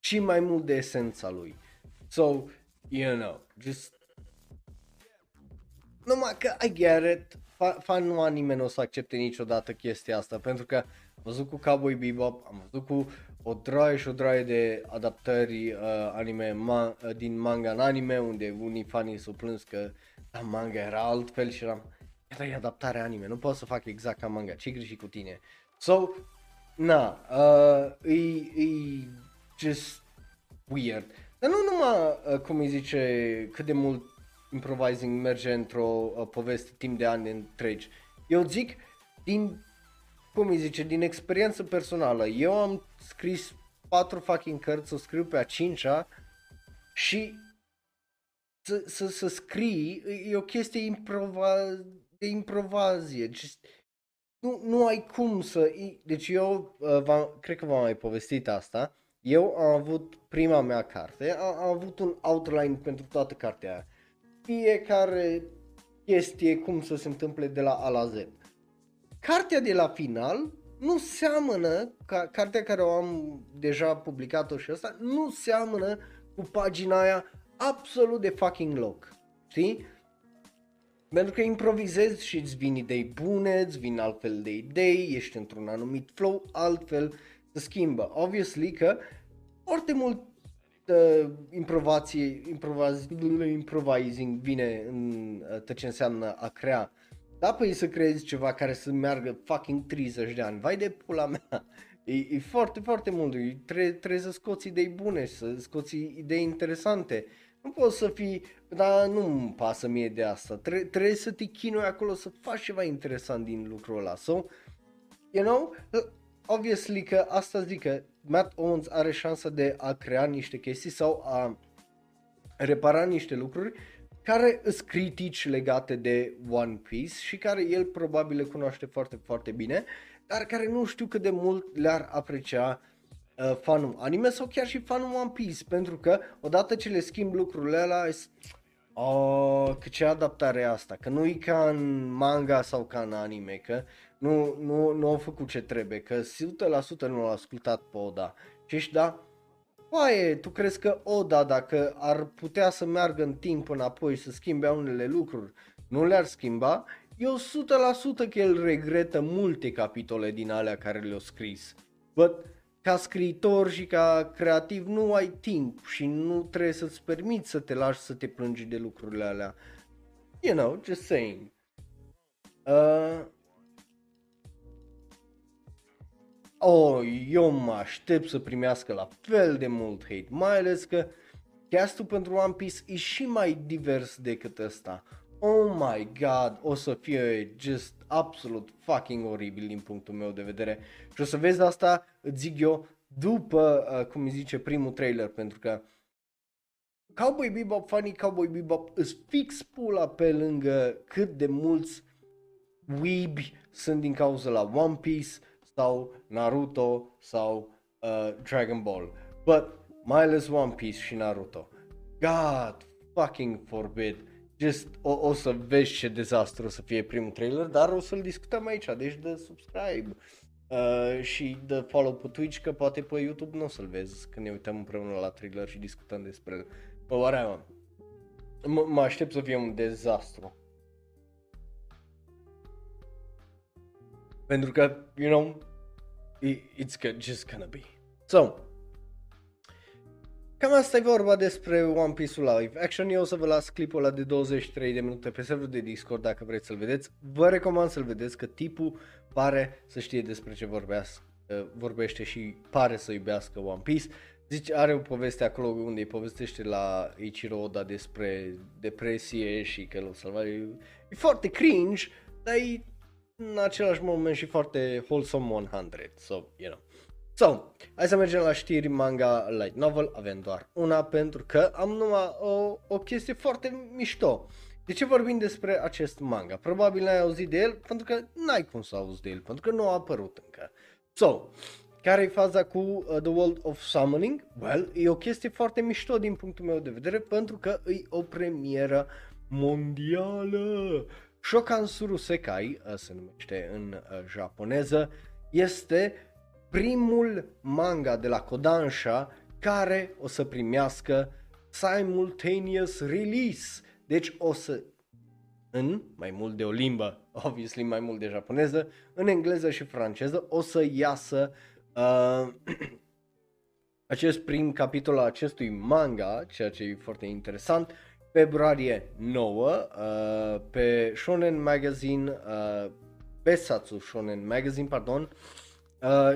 ci mai mult de esența lui. So, you know, just... Numai că I get it, fanul anime nu o să accepte niciodată chestia asta, pentru că am văzut cu Cowboy Bebop, am văzut cu o droaie și o droaie de adaptări anime din manga în anime, unde unii fanii s-au plâns că la manga era altfel și eram, asta e adaptarea anime, nu pot să fac exact ca manga, ce griji cu tine? So, na, e just weird. Dar nu numai, cum îi zice, cât de mult improvising merge într-o poveste timp de ani întregi. Eu zic, din, cum îi zice, din experiență personală, eu am scris 4 fucking cărți, o scriu pe a 5-a și să scrii e o chestie de improvizație. Nu ai cum să... Deci eu, cred că v-am mai povestit asta, eu am avut prima mea carte, am avut un outline pentru toată cartea aia. Fiecare chestie cum să se întâmple de la A la Z. Cartea de la final nu seamănă, cartea care o am deja publicat-o și asta, nu seamănă cu pagina aia absolut de fucking loc, știi? Pentru că improvizezi și îți vin idei bune, îți vin altfel de idei, ești într-un anumit flow, altfel se schimbă. Obviously că foarte mult improvising vine în ce înseamnă a crea. Da, păi să creezi ceva care să meargă fucking 30 de ani, vai de pula mea, e foarte mult, trebuie să scoți idei bune, să scoți idei interesante, nu poți să fii, dar nu-mi pasă mie de asta, trebuie să te chinui acolo să faci ceva interesant din lucrul ăla, so, you know, obviously că asta zic că Matt Owens are șansa de a crea niște chestii sau a repara niște lucruri care îs critici legate de One Piece și care el probabil le cunoaște foarte bine, dar care nu știu cât de mult le-ar aprecia fanul anime sau chiar și fanul One Piece, pentru că odată ce le schimb lucrurile alea, că ce adaptare asta, că nu e ca în manga sau ca în anime, că nu au făcut ce trebuie, că 100% nu l-au ascultat pe Oda. Și da, oaie, tu crezi că Oda, dacă ar putea să meargă în timp înapoi și să schimbe unele lucruri, nu le-ar schimba? Eu 100% că el regretă multe capitole din alea care le-au scris. But, ca scriitor și ca creativ nu ai timp și nu trebuie să-ți permiți să te lași să te plângi de lucrurile alea. You know, just saying. Eu mă aștept să primească la fel de mult hate, mai ales că castul pentru One Piece e și mai divers decât ăsta. Oh my god, o să fie just absolut fucking oribil din punctul meu de vedere. Și o să vezi asta, îți zic eu, după, cum îi zice, primul trailer, pentru că Cowboy Bebop, fanii Cowboy Bebop îs fix pula pe lângă cât de mulți weebi sunt din cauza la One Piece sau Naruto sau Dragon Ball. But mai ales One Piece și Naruto. God fucking forbid. Just, o să vezi ce dezastru o să fie primul trailer, dar o să-l discutăm aici, deci dă subscribe și dă follow pe Twitch, că poate pe YouTube nu o să-l vezi când ne uităm împreună la trailer și discutăm despre el. Bă, oare mă aștept să fie un dezastru. Pentru că, you know, it's just gonna be. So, cam asta e vorba despre One Piece-ul Live Action. Eu o să vă las clipul ăla de 23 de minute pe serverul de Discord dacă vreți să-l vedeți. Vă recomand să-l vedeți că tipul pare să știe despre ce vorbește și pare să iubească One Piece. Zice, are o poveste acolo unde îi povestește la Eiichiro Oda despre depresie și că l-o salva. E foarte cringe, dar e în același moment și foarte wholesome 100, so, you know. So, hai să mergem la știri manga light novel, avem doar una pentru că am numai o chestie foarte mișto. De ce vorbim despre acest manga? Probabil n-ai auzit de el, pentru că n-ai cum să auzi de el, pentru că nu a apărut încă. So, care e faza cu The World of Summoning? Well, e o chestie foarte mișto din punctul meu de vedere, pentru că e o premieră mondială. Shokansuru Sekai, se numește în japoneză, este primul manga de la Kodansha care o să primească simultaneous release. Deci o să, în mai mult de o limbă, obviously mai mult de japoneză, în engleză și franceză, o să iasă acest prim capitol al acestui manga, ceea ce e foarte interesant, februarie 9 pe Shonen Magazine, Besatsu Shonen Magazine, pardon,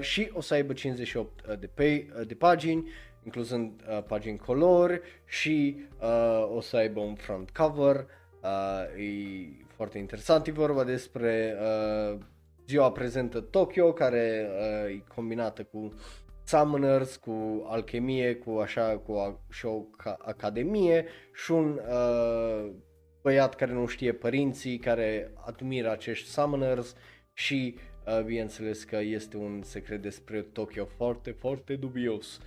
și o să aibă 58 de pagini, incluzând pagini color și o să aibă un front cover, e foarte interesant, e vorba despre ziua prezentă Tokyo, care e combinată cu summoners, cu alchemie, cu așa, și o academie și un băiat care nu știe părinții, care admiră acești summoners și bineînțeles că este un secret despre Tokyo foarte, foarte dubios.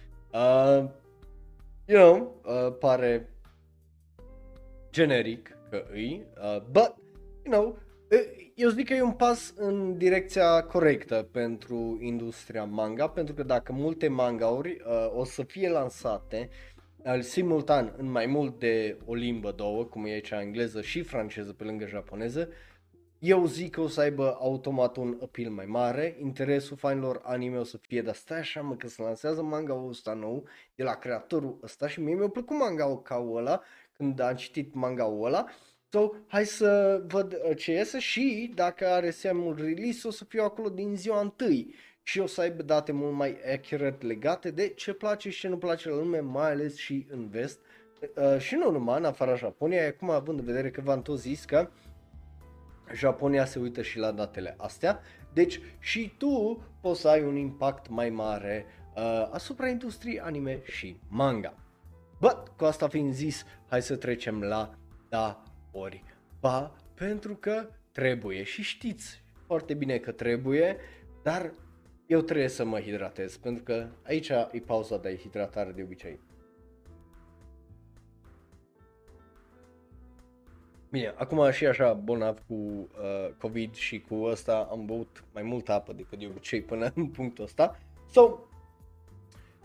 You know, pare generic că îi, but, you know, eu zic că e un pas în direcția corectă pentru industria manga, pentru că dacă multe mangauri o să fie lansate simultan în mai mult de o limbă, două, cum e aici engleză și franceză pe lângă japoneză, eu zic că o să aibă automat un appeal mai mare, interesul fanilor anime o să fie, dar stai așa mă că se lansează manga-ul ăsta nou de la creatorul ăsta și mie mi-a plăcut manga-ul ca ăla, când am citit manga-ul ăla, so, hai să văd ce iese și dacă are semnul release o să fiu acolo din ziua întâi și o să aibă date mult mai accurate legate de ce place și ce nu place la lume, mai ales și în vest și nu numai, în afara Japonia, acum având în vedere că v-am tot zis că Japonia se uită și la datele astea, deci și tu poți să ai un impact mai mare asupra industriei anime și manga. Bă, cu asta fiind zis, hai să trecem la da ori ba, pentru că trebuie și știți foarte bine că trebuie, dar eu trebuie să mă hidratez, pentru că aici e pauza de hidratare de obicei. Bine, acum și așa bolnav cu COVID și cu ăsta am băut mai multă apă decât de obicei până în punctul ăsta. So,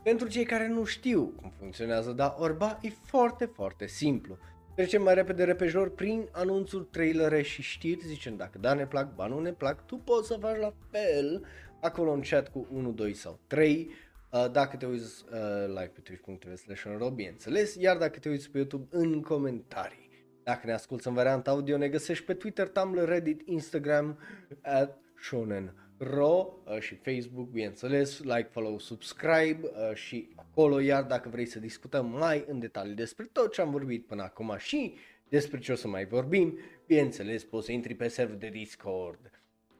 pentru cei care nu știu cum funcționează da ori ba, e foarte, foarte simplu. Trecem mai repejor prin anunțuri, trailere și știri, zicem dacă da ne plac, ba nu ne plac, tu poți să faci la fel acolo în chat cu 1, 2 sau 3. Dacă te uiți like pe twitch.tv/shonenro, bineînțeles, iar dacă te uiți pe YouTube, în comentarii. Dacă ne asculti în varianta audio, ne găsești pe Twitter, Tumblr, Reddit, Instagram @shonenro și Facebook, bineînțeles, like, follow, subscribe și acolo, iar dacă vrei să discutăm mai în detalii despre tot ce am vorbit până acum și despre ce o să mai vorbim, bineînțeles, poți să intri pe serverul de Discord.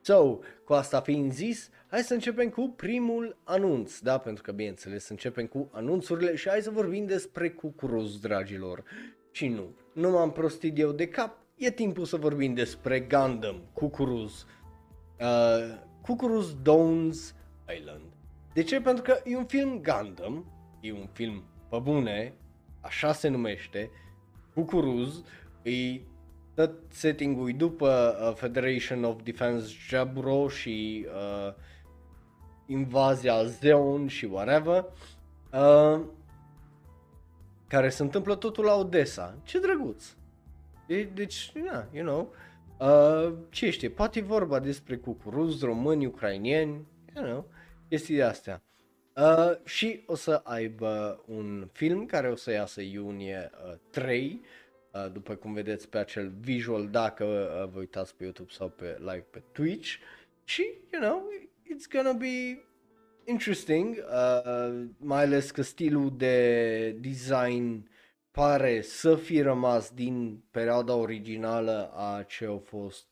So, cu asta fiind zis, hai să începem cu primul anunț, da, pentru că bineînțeles începem cu anunțurile și hai să vorbim despre Cucuruz, dragilor. Și nu m-am prostit eu de cap, e timpul să vorbim despre Gundam, Cucuruz. Cucuruz Dawn's Island. De ce? Pentru că e un film Gundam, e un film pe bune, așa se numește, Cucuruz, e... Tot setting-ul după Federation of Defense Jaburo și invazia Zeon și whatever, care se întâmplă totul la Odessa. Ce drăguț! Deci, yeah, you know, ce știe, poate vorba despre cucuruzi, români, ucrainieni, you know, chestii de astea. Și o să aibă un film care o să iasă iunie 3. După cum vedeți pe acel visual, dacă vă uitați pe YouTube sau pe live pe Twitch. Și, you know, it's gonna be interesting, mai ales că stilul de design pare să fi rămas din perioada originală a ce a fost,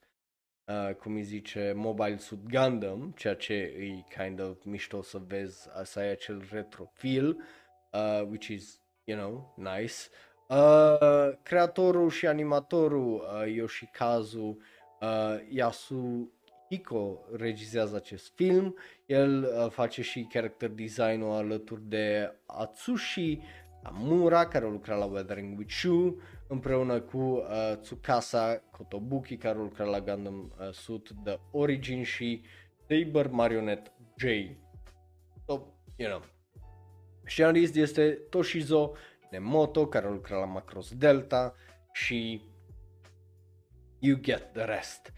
cum îi zice, Mobile Suit Gundam, ceea ce e kind of mișto să vezi, să ai acel retro feel, which is, you know, nice. Creatorul și animatorul Yoshikazu Yasuhiko regizează acest film. El face și character design-ul alături de Atsushi Tamura, care a lucrat la Weathering with You, împreună cu Tsukasa Kotobuki, care a lucrat la Gundam Suit The Origin și Saber Marionette J. So, you know. Scenarist este Toshizo Nemoto, care a lucrat la Macross Delta și you get the rest.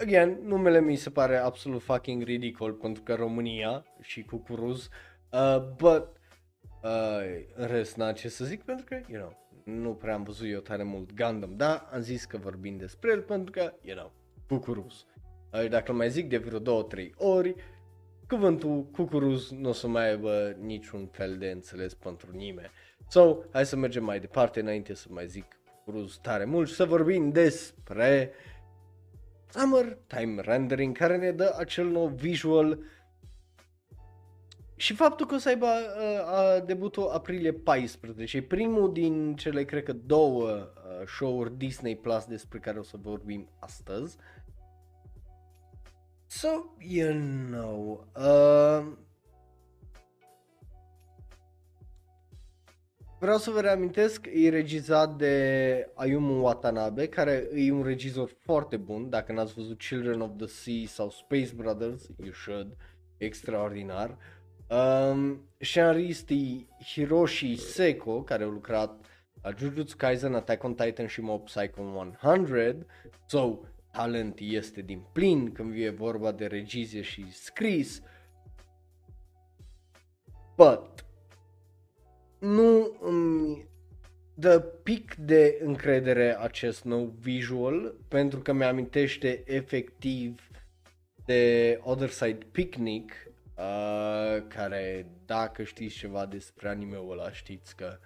Again, numele mi se pare absolut fucking ridicol pentru că România și Cucuruz, but în rest n-am ce să zic pentru că, you know, nu prea am văzut eu tare mult Gundam, da, am zis că vorbim despre el pentru că, you know, Cucuruz. Dacă îl mai zic de vreo 2-3 ori, cuvântul cucuruz nu o să mai aibă niciun fel de înțeles pentru nimeni. So, hai să mergem mai departe înainte să mai zic cucuruz tare mult și să vorbim despre Summer Time Rendering, care ne dă acel nou visual și faptul că o să aibă debutul aprilie 14. E primul din cele, cred că, două show-uri Disney Plus despre care o să vorbim astăzi. So, you know, vreau să vă reamintesc, e regizat de Ayumu Watanabe, care e un regizor foarte bun. Dacă n-ați văzut Children of the Sea sau Space Brothers, you should, extraordinar. Scenaristii Hiroshi Seko, care au lucrat la Jujutsu Kaisen, Attack on Titan și Mob Psycho 100, so... Talent este din plin când e vorba de regizie și scris, but nu îmi dă pic de încredere acest nou visual pentru că mi-amintește efectiv de Other Side Picnic, care, dacă știți ceva despre anime-ul ăla, știți că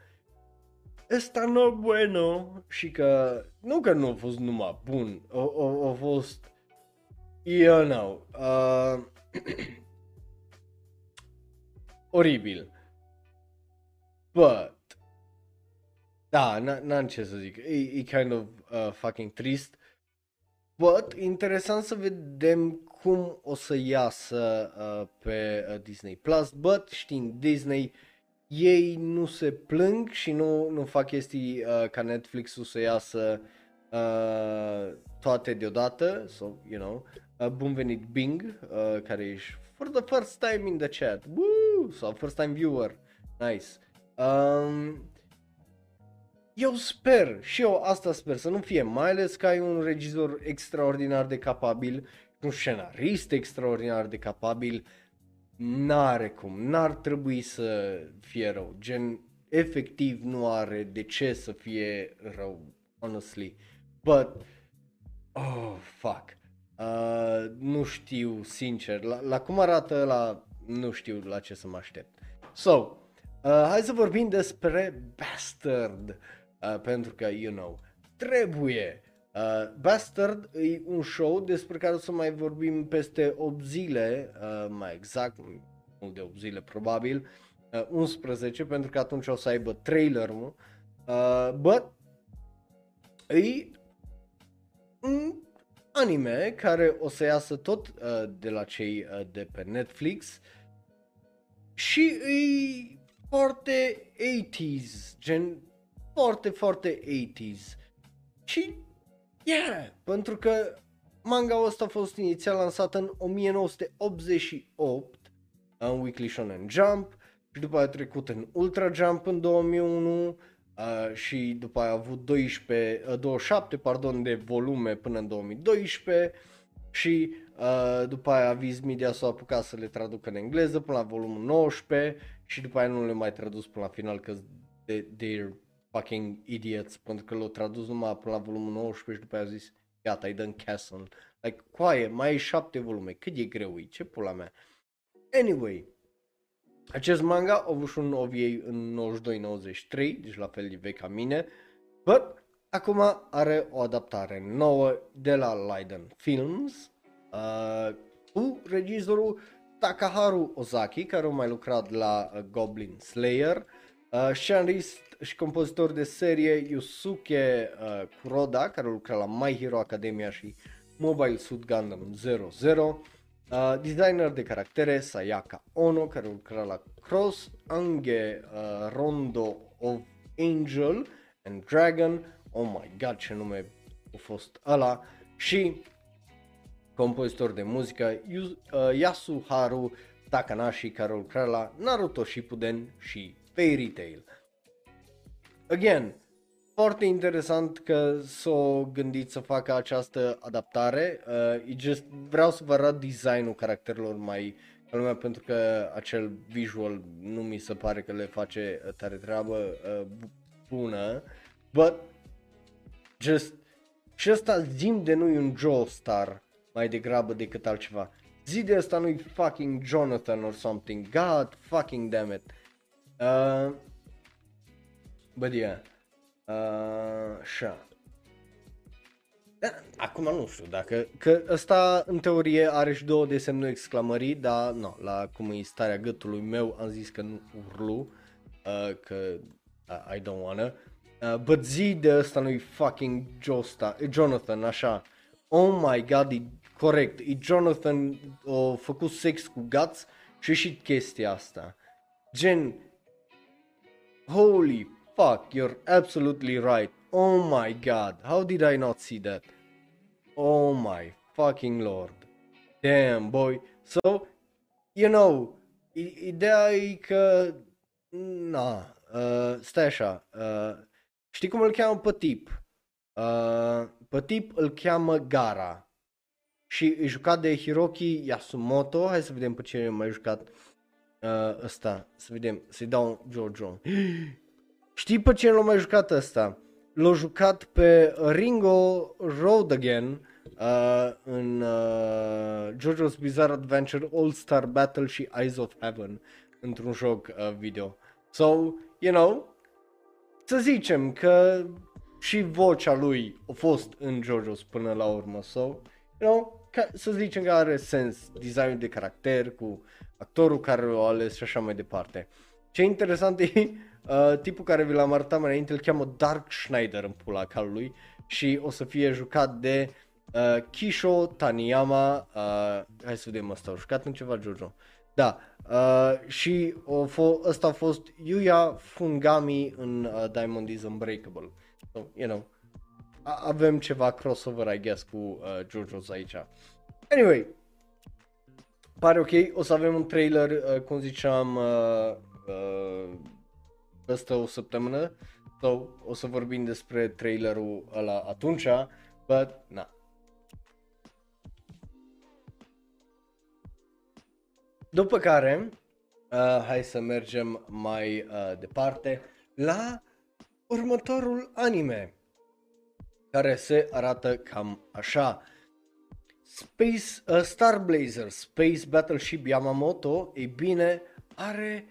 ăsta no bueno și că nu a fost numai bun, a fost, you know, oribil, but, da, n-am ce să zic, e kind of fucking trist, but interesant să vedem cum o să iasă pe Disney Plus, but știind Disney, ei nu se plâng și nu fac chestii ca Netflix-ul să iasă toate deodată, so, you know, bun venit Bing, care ești for the first time in the chat, woo! Sau first time viewer, nice. Eu sper, și eu asta sper să nu fie, mai ales că ai un regizor extraordinar de capabil, un scenarist extraordinar de capabil, N-are cum, n-ar trebui să fie rău, gen, efectiv nu are de ce să fie rău, honestly, but, oh, fuck, nu știu, sincer, la cum arată ăla, nu știu la ce să mă aștept. So, hai să vorbim despre Bastard, pentru că, you know, trebuie. Bastard e un show despre care o să mai vorbim peste 8 zile, mai exact, mult de 8 zile probabil, 11, pentru că atunci o să aibă trailerul, but e un anime care o să iasă tot de la cei de pe Netflix și e foarte 80s, gen foarte, foarte 80s. Și yeah, pentru că manga-ul ăsta a fost inițial lansat în 1988 în Weekly Shonen Jump și după aia a trecut în Ultra Jump în 2001 și după aia a avut 27 de volume până în 2012 și după aia Viz Media s-a apucat să le traducă în engleză până la volumul 19 și după aia nu le mai tradus până la final că they're fucking idiots, pentru că l-au tradus numai până la volumul 19 și după aia a zis gata, îi dăm castle, like, coaie, mai e 7 volume, cât e greu, e ce pula mea. Anyway, acest manga a avut și un OVA în 92-93, deci la fel de vechi ca mine, but acum are o adaptare nouă de la Leiden Films, cu regizorul Takaharu Ozaki, care a mai lucrat la Goblin Slayer, scenarist și compozitor de serie Yusuke Kuroda, care lucra la My Hero Academia și Mobile Suit Gundam 00, designer de caractere Sayaka Ono, care lucra la Cross Ange Rondo of Angel and Dragon, oh my god ce nume a fost ăla, și compozitor de muzică Yasuharu Takanashi, care lucra la Naruto Shippuden și Fairy Tail. Again, foarte interesant că s-o gândit să facă această adaptare, vreau să vă arăt designul caracterelor mai ca lumea, pentru că acel visual nu mi se pare că le face tare treabă bună, but just, și ăsta zim de nu-i un Joestar mai degrabă decât altceva, zi de ăsta nu-i fucking Jonathan or something, god fucking damn it. Bă, yeah. Așa. Acum nu știu dacă... Că ăsta, în teorie, are și 2 de semnul exclamării, dar nu, la cum e starea gâtului meu, am zis că nu urlu, că I don't wanna. But zi de ăsta nu-i fucking Jonathan, așa. Oh my god, e corect. E Jonathan, o făcut sex cu guts și și chestia asta. Gen... Holy fuck, you're absolutely right. Oh my god, how did I not see that? Oh my fucking lord. Damn, boy. So, you know, ideea e că... Na, stai așa. Știi cum îl cheamă pe tip? Pe tip îl cheamă Gara. Și e jucat de Hiroki Yasumoto. Hai să vedem pe cine e mai jucat ăsta. Să vedem, să-i dau Jojo. Știi pe cine l-a mai jucat ăsta? L-a jucat pe Ringo Road Again în JoJo's Bizarre Adventure All-Star Battle și Eyes of Heaven într-un joc video. So, you know, să zicem că și vocea lui a fost în JoJo's până la urmă. So, you know, să zicem că are sens designul de caracter cu actorul care l-a ales și așa mai departe. Ce interesant e... tipul care vi l-am arătat mai înainte îl cheamă Dark Schneider în pula calului și o să fie jucat de Kisho Taniyama, hai să vedem, ăsta a jucat în ceva Jojo, da, și ăsta a fost Yuya Fungami în Diamond is Unbreakable, so, you know, avem ceva crossover I guess cu Jojo's aici. Anyway, pare ok, o să avem un trailer, cum ziceam, peste o săptămână, sau o să vorbim despre trailerul ăla atunci, but na. După care, hai să mergem mai departe la următorul anime, care se arată cam așa. Star Blazer, Space Battleship Yamamoto, ei bine, are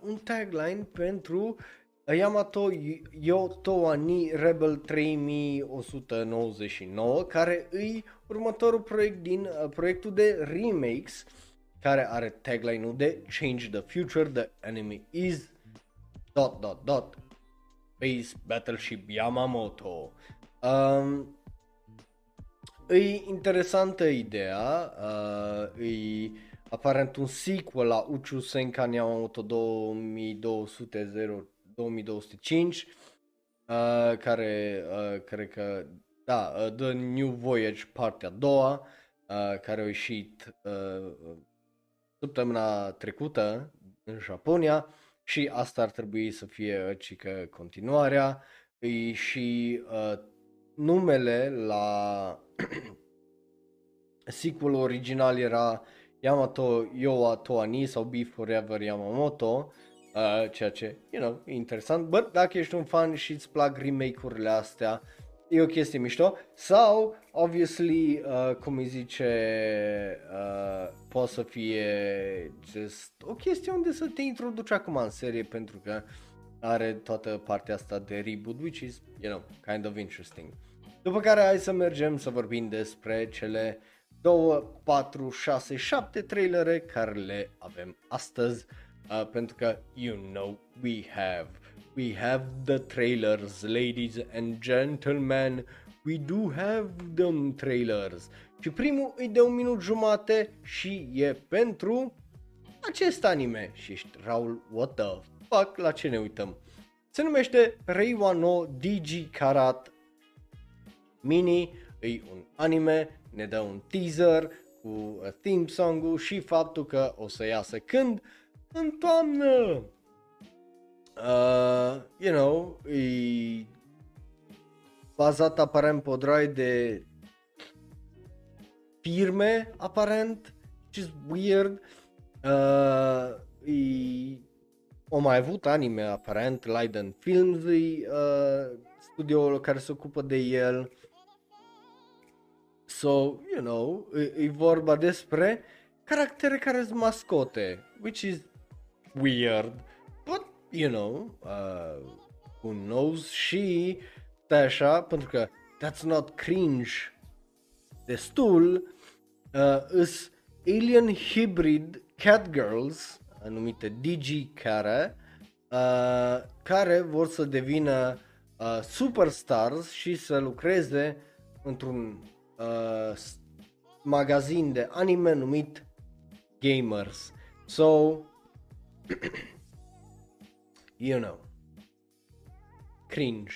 un tagline pentru Yamato Yotowa ni Rebel 3199, care îi următorul proiect din proiectul de remakes, care are tagline-ul de Change the Future, the Enemy is... Space Battleship Yamamoto. E interesantă ideea, e aparent un sequel la Uchu Senkan Yamamoto 2205, care cred că, da, The New Voyage partea a doua, care a ieșit săptămâna trecută în Japonia și asta ar trebui să fie cică continuarea. E și numele la sequelul original era Yamato Yowa Toani sau Be Forever Yamamoto, ceea ce, you know, e interesant. Bă, dacă ești un fan și îți plac remake-urile astea, e o chestie mișto. Sau, obviously, cum îi zice, poate să fie just o chestie unde să te introduci acum în serie, pentru că are toată partea asta de reboot, which is, you know, kind of interesting. După care hai să mergem să vorbim despre cele 2, 4, 6, 7 trailere care le avem astăzi, pentru că, you know, we have the trailers, ladies and gentlemen, we do have them trailers. Și primul e de 1 minut jumate și e pentru acest anime și ești Raul, what the fuck, la ce ne uităm? Se numește Reiwa no Digi Karat Mini, e un anime, ne dă un teaser cu theme song-ul și faptul că o să iasă când? În toamnă! You know, e bazat aparent pe o droaie de firme, aparent, which is weird. O mai avut anime, aparent, Leiden Films, studioul care se ocupă de el. So, you know, e vorba despre caractere care sunt mascote, which is weird, but, you know, who knows, și stai așa, pentru că that's not cringe destul, is alien hybrid cat girls, anumite digi-care, care vor să devină superstars și să lucreze într-un magazin de anime numit Gamers. So, you know, cringe.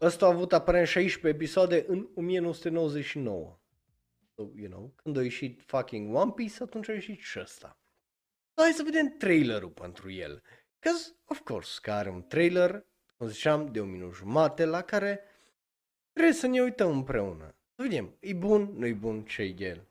Ăsta a avut aparent 16 episoade în 1999. So, you know, când a ieșit fucking One Piece, atunci a ieșit și ăsta. So, hai să vedem trailerul pentru el. Cause, of course, că are un trailer, cum ziceam, de 1 minut jumate, la care trebuie să ne uităm împreună. Să vedem, e bun, nu-i bun, ce-i el.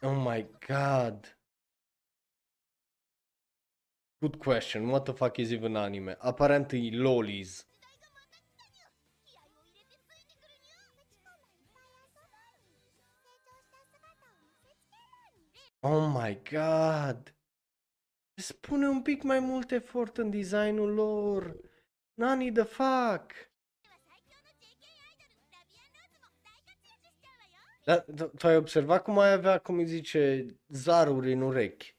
Oh my god. Good question, what the fuck is even anime? Apparently lollies. Oh my god. Se pune un pic mai mult efort în designul lor. Nani the fuck. Da, tu ai observat cum mai avea, cum îi zice, zaruri în urechi?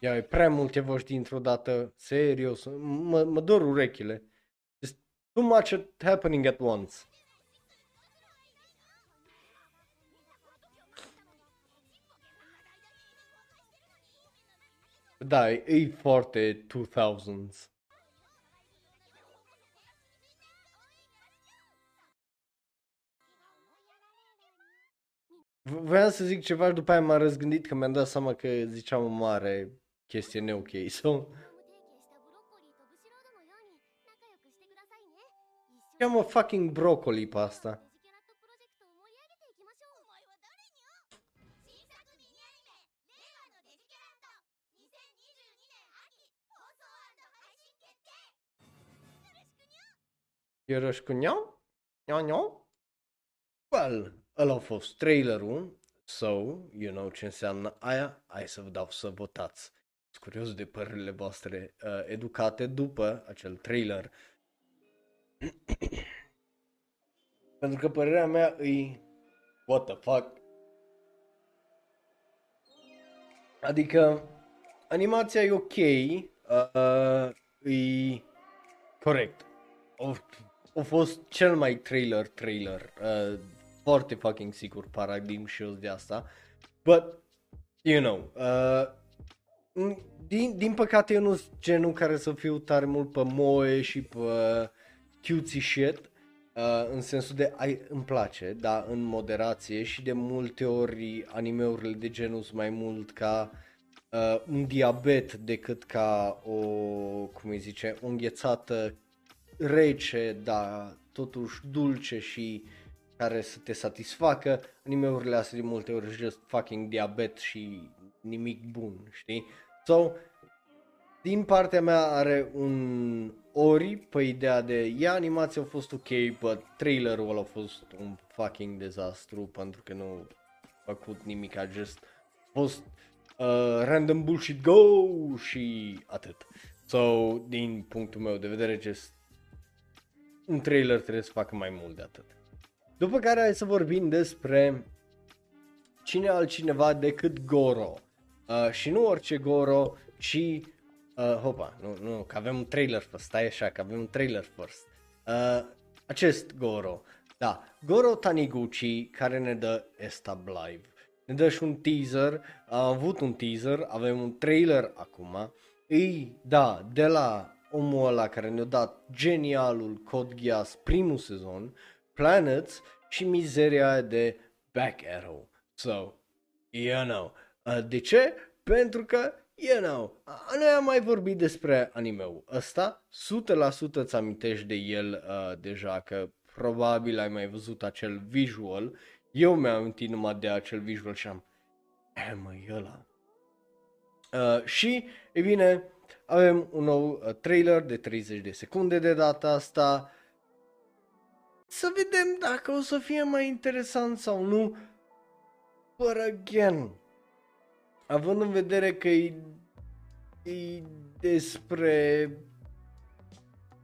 Ia, e prea multe voci dintr-o dată, serios, mă dor urechile. It's too much happening at once. Da, e foarte 2000s. Vreau să zic ceva și după aia m-am răzgândit că mi-am dat seama că ziceam o mare chestie ne-ok. Cheamă fucking broccoli pe asta. Iarăși cu neau? Neau? Well, ăla a fost trailerul. So, you know ce înseamnă aia. Hai să vă dau să votați. Sunt curios de părerile voastre educate după acel trailer. Pentru că părerea mea e what the fuck. Adică animația e ok, e corect. A fost cel mai trailer, foarte fucking sigur paradigm și eu de asta. But, you know, din păcate eu nu sunt genul care să fiu tare mult pe moe și pe cutesy shit, în sensul de îmi place, dar în moderație, și de multe ori animeurile de genul sunt mai mult ca un diabet decât ca o, cum îi zice, o înghețată rece, dar totuși dulce și care să te satisfacă. Animeurile astea de multe ori just fucking diabet și nimic bun, știi? So, din partea mea are un ori pe ideea de ia animația a fost ok, but trailerul ăla a fost un fucking dezastru pentru că nu a făcut nimic, a just fost random bullshit go și atât. So, din punctul meu de vedere, just un trailer trebuie să facă mai mult de atât. După care hai să vorbim despre cine altcineva decât Goro. Și nu orice Goro, ci... hopa, nu, că avem un trailer first, stai așa, că avem un trailer first. Acest Goro, da, Goro Taniguchi, care ne dă Estab Live. Ne dă și un teaser, am avut un teaser, avem un trailer acum. Ei, da, de la omul ăla care ne-a dat genialul Code Geass primul sezon, Planets și mizeria de Back Arrow. So, you know. De ce? Pentru că, you know, noi am mai vorbit despre anime-ul ăsta, 100% îți amintești de el deja, că probabil ai mai văzut acel visual. Eu mi-am amintit numai de acel visual și am, măi, ăla. Și, e bine, avem un nou trailer de 30 de secunde de data asta. Să vedem dacă o să fie mai interesant sau nu. But again, având în vedere că e despre,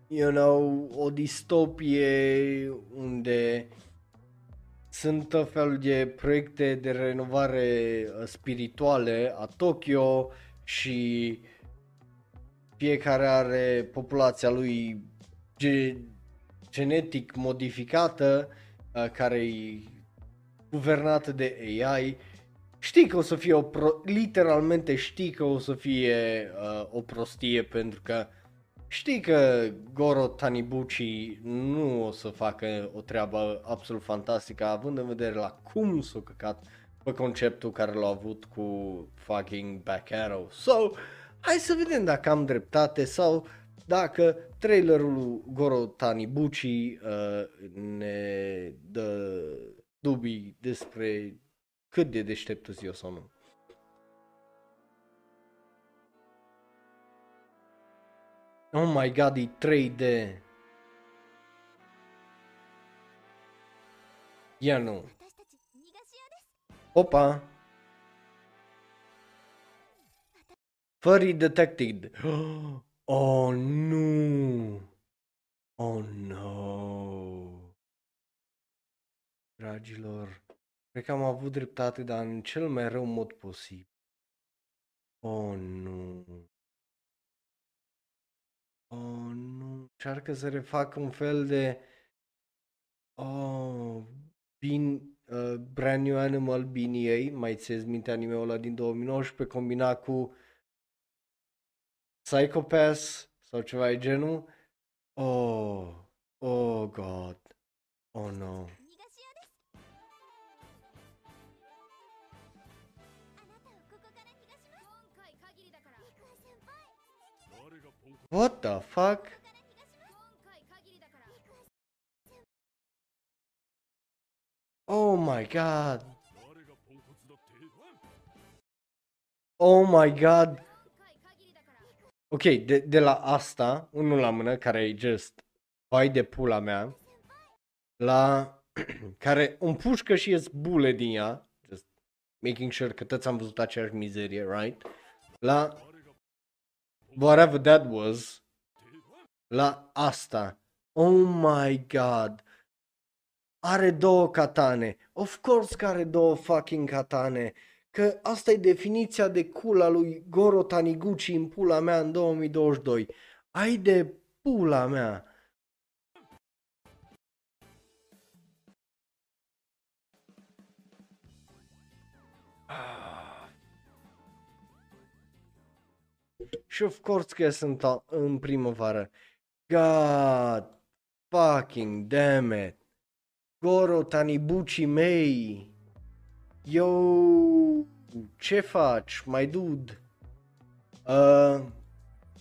you know, o distopie unde sunt o fel de proiecte de renovare spirituale a Tokyo și fiecare are populația lui genetic modificată, care e guvernată de AI. Știi că o să fie literalmente știi că o să fie o prostie, pentru că știi că Goro Taniguchi nu o să facă o treabă absolut fantastică, având în vedere la cum s-a căcat pe conceptul care l-a avut cu fucking Back Arrow. So, hai să vedem dacă am dreptate sau dacă trailerul Goro Taniguchi ne dă dubii despre cât de deștept eu sau nu. Oh my god, e 3D. Ia nu. Opa. Furry detected. Oh nu. Oh no. Dragilor, cred că am avut dreptate, dar în cel mai rău mod posibil. Oh nu. Oh nu. Încearcă să refacă un fel de Brand New Animal BNA. Mai țineți minte anime-ul ăla din 2019 combinat cu Psycho Pass sau ceva de genul. Oh, oh god, oh no. What the fuck? Oh my god. Oh my god. Ok, de la asta, unul la mână, care e just vai de pula mea, la care împușcă și ies bule din ea, just making sure că toți am văzut aceeași mizerie, right? La whatever that was, la asta. Oh my god. Are două katane. Of course că are două fucking katane. Că asta e definiția de cool a lui Goro Taniguchi în pula mea în 2022. Ai de pula mea. Și of course că sunt în primăvară. God fucking damn it. Goro Taniguchi mei. Yo, ce faci, my dude?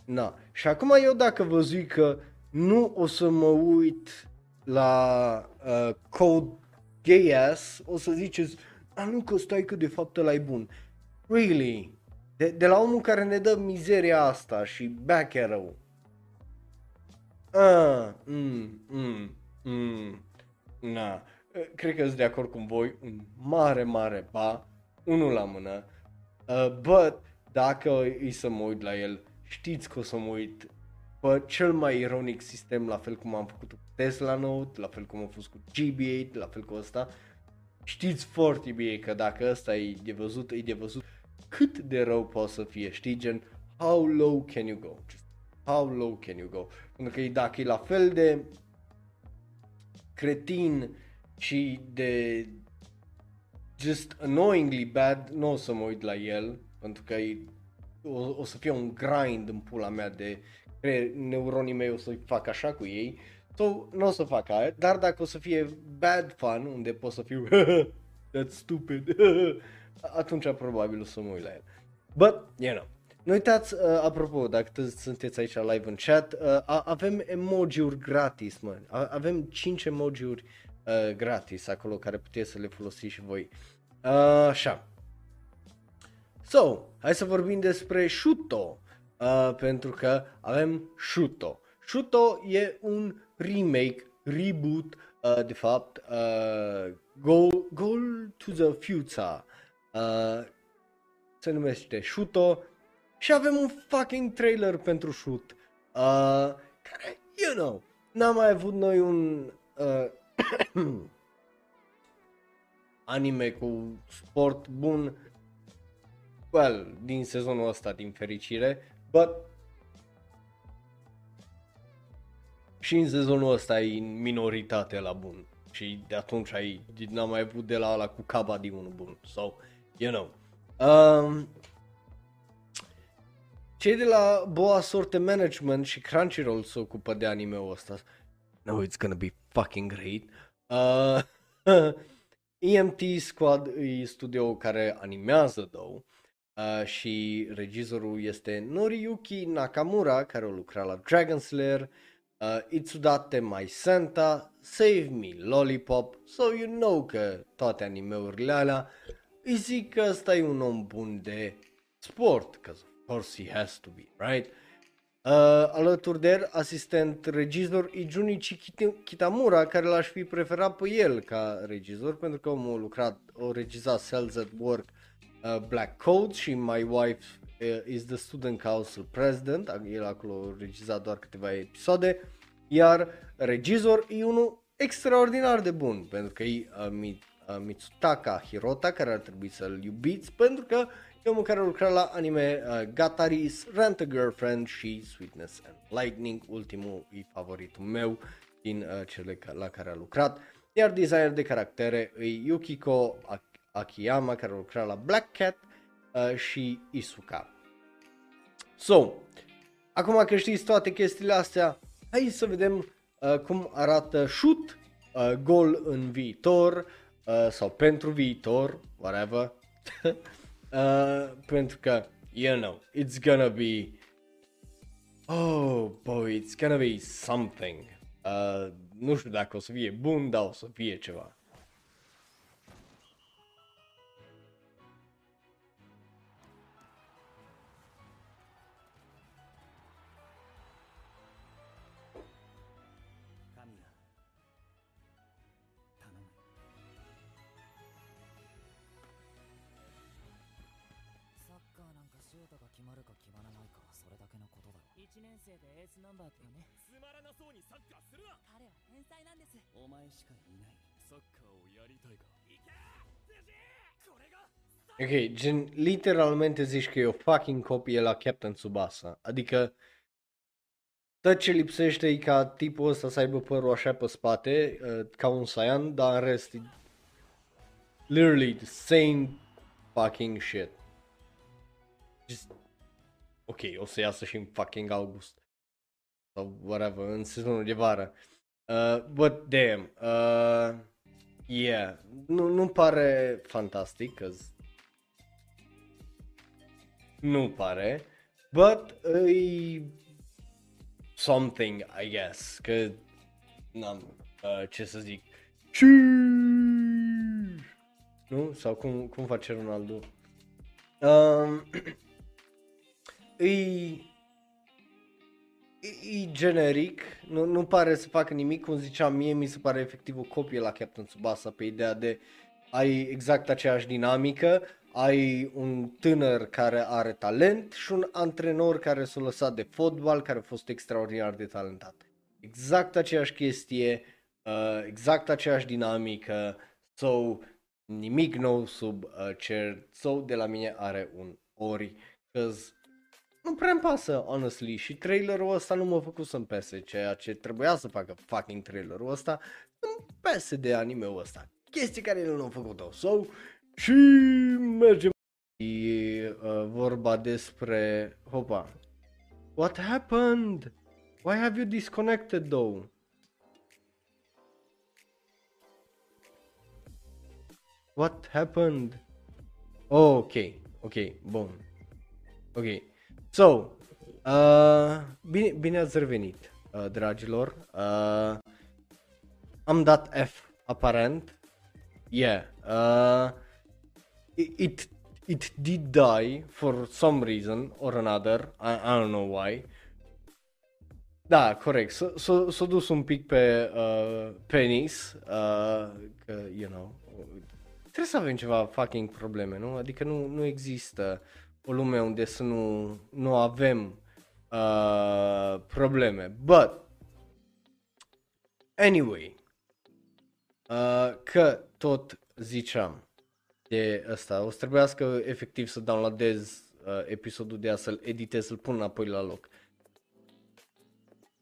Na, și acum eu dacă vă zic că nu o să mă uit la Code Gay Ass, o să ziceți, a nu că stai că de fapt ăla-i bun. Really? De la omul care ne dă mizeria asta și back arrow. Na. Cred că sunt de acord cu voi, un mare ba, unul la mână, but dacă îi să mă uit la el, știți că o să mă uit pe cel mai ironic sistem, la fel cum am făcut cu Tesla Note, la fel cum am fost cu GB8, la fel cu ăsta, știți foarte bine că dacă ăsta e de văzut, e de văzut cât de rău poate să fie, știi, gen, how low can you go, just how low can you go, pentru că dacă e la fel de cretin, și de just annoyingly bad, nu o să mă uit la el, pentru că o să fie un grind în pula mea de neuronii mei, o să-i fac așa cu ei, so, nu o să fac aia, dar dacă o să fie bad fun, unde pot să fiu that's stupid, atunci probabil o să mă uit la el. But, you know, nu uitați, apropo, dacă sunteți aici live în chat, avem emoji-uri gratis, mă. Avem 5 emoji-uri gratis acolo care puteți să le folosiți și voi. Așa. So, hai să vorbim despre Shuto, pentru că avem Shuto. Shuto e un remake, reboot, de fapt, Go to the Future. Se numește Shuto și avem un fucking trailer pentru Shuto. Care, you know, n-am mai avut noi un anime cu sport bun, well, din sezonul ăsta, din fericire, but și în sezonul ăsta e în minoritate la bun și de atunci n-am mai avut de la ala cu Kaba din unul bun, so, you know. Cei de la Boa Sorte Management și Crunchyroll se ocupă de anime-ul ăsta. No, it's gonna be fucking great. EMT Squad e studio care animează două, și regizorul este Noriyuki Nakamura, care a lucrat la Dragon Slayer, Itsudate Mai Santa, Save Me Lollipop, so you know că toate animeurile alea, îi zic că ăsta e un om bun de sport, because of course he has to be, right? Alături de el, asistent regizor e Junichi Kitamura, care l-aș fi preferat pe el ca regizor, pentru că omul a lucrat, a regizat Cells at Work, Black Code și My Wife is the Student Council President, el acolo a regizat doar câteva episoade, iar regizor e unul extraordinar de bun, pentru că e Mitsutaka Hirota, care ar trebui să-l iubiți, pentru că e omul care lucra la anime Gataris, Rent a Girlfriend și Sweetness and Lightning, ultimul e favoritul meu din cele la care a lucrat, iar designer de caractere e Yukiko Akiyama, care lucra la Black Cat și Isuka. So, Acum că știți toate chestiile astea, hai să vedem cum arată shoot goal în viitor sau pentru viitor, whatever. Pentru că, you know, it's gonna be, oh boy, it's gonna be something. Nu știu dacă o să fie bun, dar o să fie ceva. Ok, gen, literalmente zici că e o fucking copie la Captain Tsubasa. Adică tot ce lipsește e ca tipul ăsta să aibă părul așa pe spate, ca un saiyan, dar în rest e literally the same fucking shit. Just... Ok, o să iasă și în fucking august sau whatever, în sezonul de vară. But damn, yeah, nu pare fantastic, cause nu pare, but something, I guess, că n-am ce să zic. Nu? Sau cum face Ronaldo? E generic, nu pare să facă nimic, cum ziceam, mie mi se pare efectiv o copie la Captain Tsubasa pe ideea de ai exact aceeași dinamică, ai un tânăr care are talent și un antrenor care s-a lăsat de fotbal, care a fost extraordinar de talentat. Exact aceeași chestie, exact aceeași dinamică, sau nimic nou sub cer, sau de la mine are un ori, căz nu prea-mi pasă, honestly, și trailerul ăsta nu m-a făcut să-mi pese, ceea ce trebuia să facă fucking trailerul ăsta, îmi pese de anime-ul ăsta, chestii care el nu a făcut-o, sau și mergem. E vorba despre, hopa, what happened? Why have you disconnected though? What happened? Oh, ok, bun, ok. So, bine ați revenit, dragilor, am dat F, aparent, yeah, it did die for some reason or another, I don't know why, da, corect, s-a dus un pic pe penis, you know, trebuie să avem ceva fucking probleme, nu, adică nu există o lume unde să nu avem probleme, but anyway, că tot ziceam de asta, o să trebuiască efectiv să downloadez episodul de azi, să-l editez, să-l pun înapoi la loc.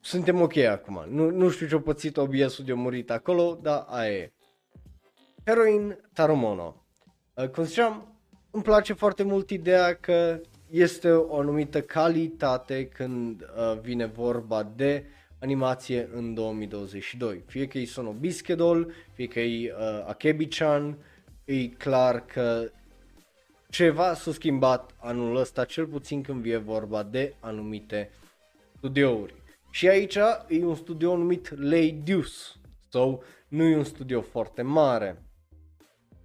Suntem ok acum, nu știu ce-a pățit OBS-ul de-a murit acolo, dar aia e. Heroin Tarumono, cum ziceam, îmi place foarte mult ideea că este o anumită calitate când vine vorba de animație în 2022. Fie că e Sono Biskedol, fie că e Akebi-chan, e clar că ceva s-a schimbat anul ăsta, cel puțin când vine vorba de anumite studiouri. Și aici e un studio numit Lay Deuce, sau nu e un studio foarte mare.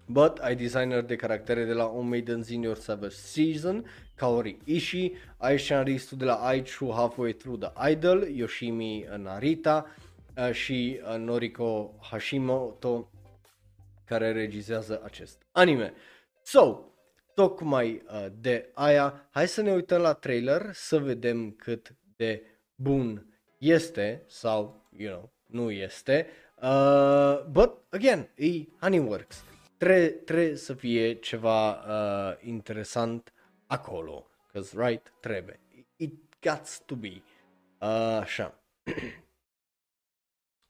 But ai designer de caractere de la All Maidens in Your Savage Season, Kaori Ishii, ai scenaristul de la I True Halfway Through the Idol, Yoshimi Narita și Noriko Hashimoto, care regizează acest anime. So, tocmai de aia, hai să ne uităm la trailer să vedem cât de bun este sau, you know, nu este. But, again, e Honeyworks. Trebuie să fie ceva interesant acolo, cause right, trebuie, it gots to be, așa,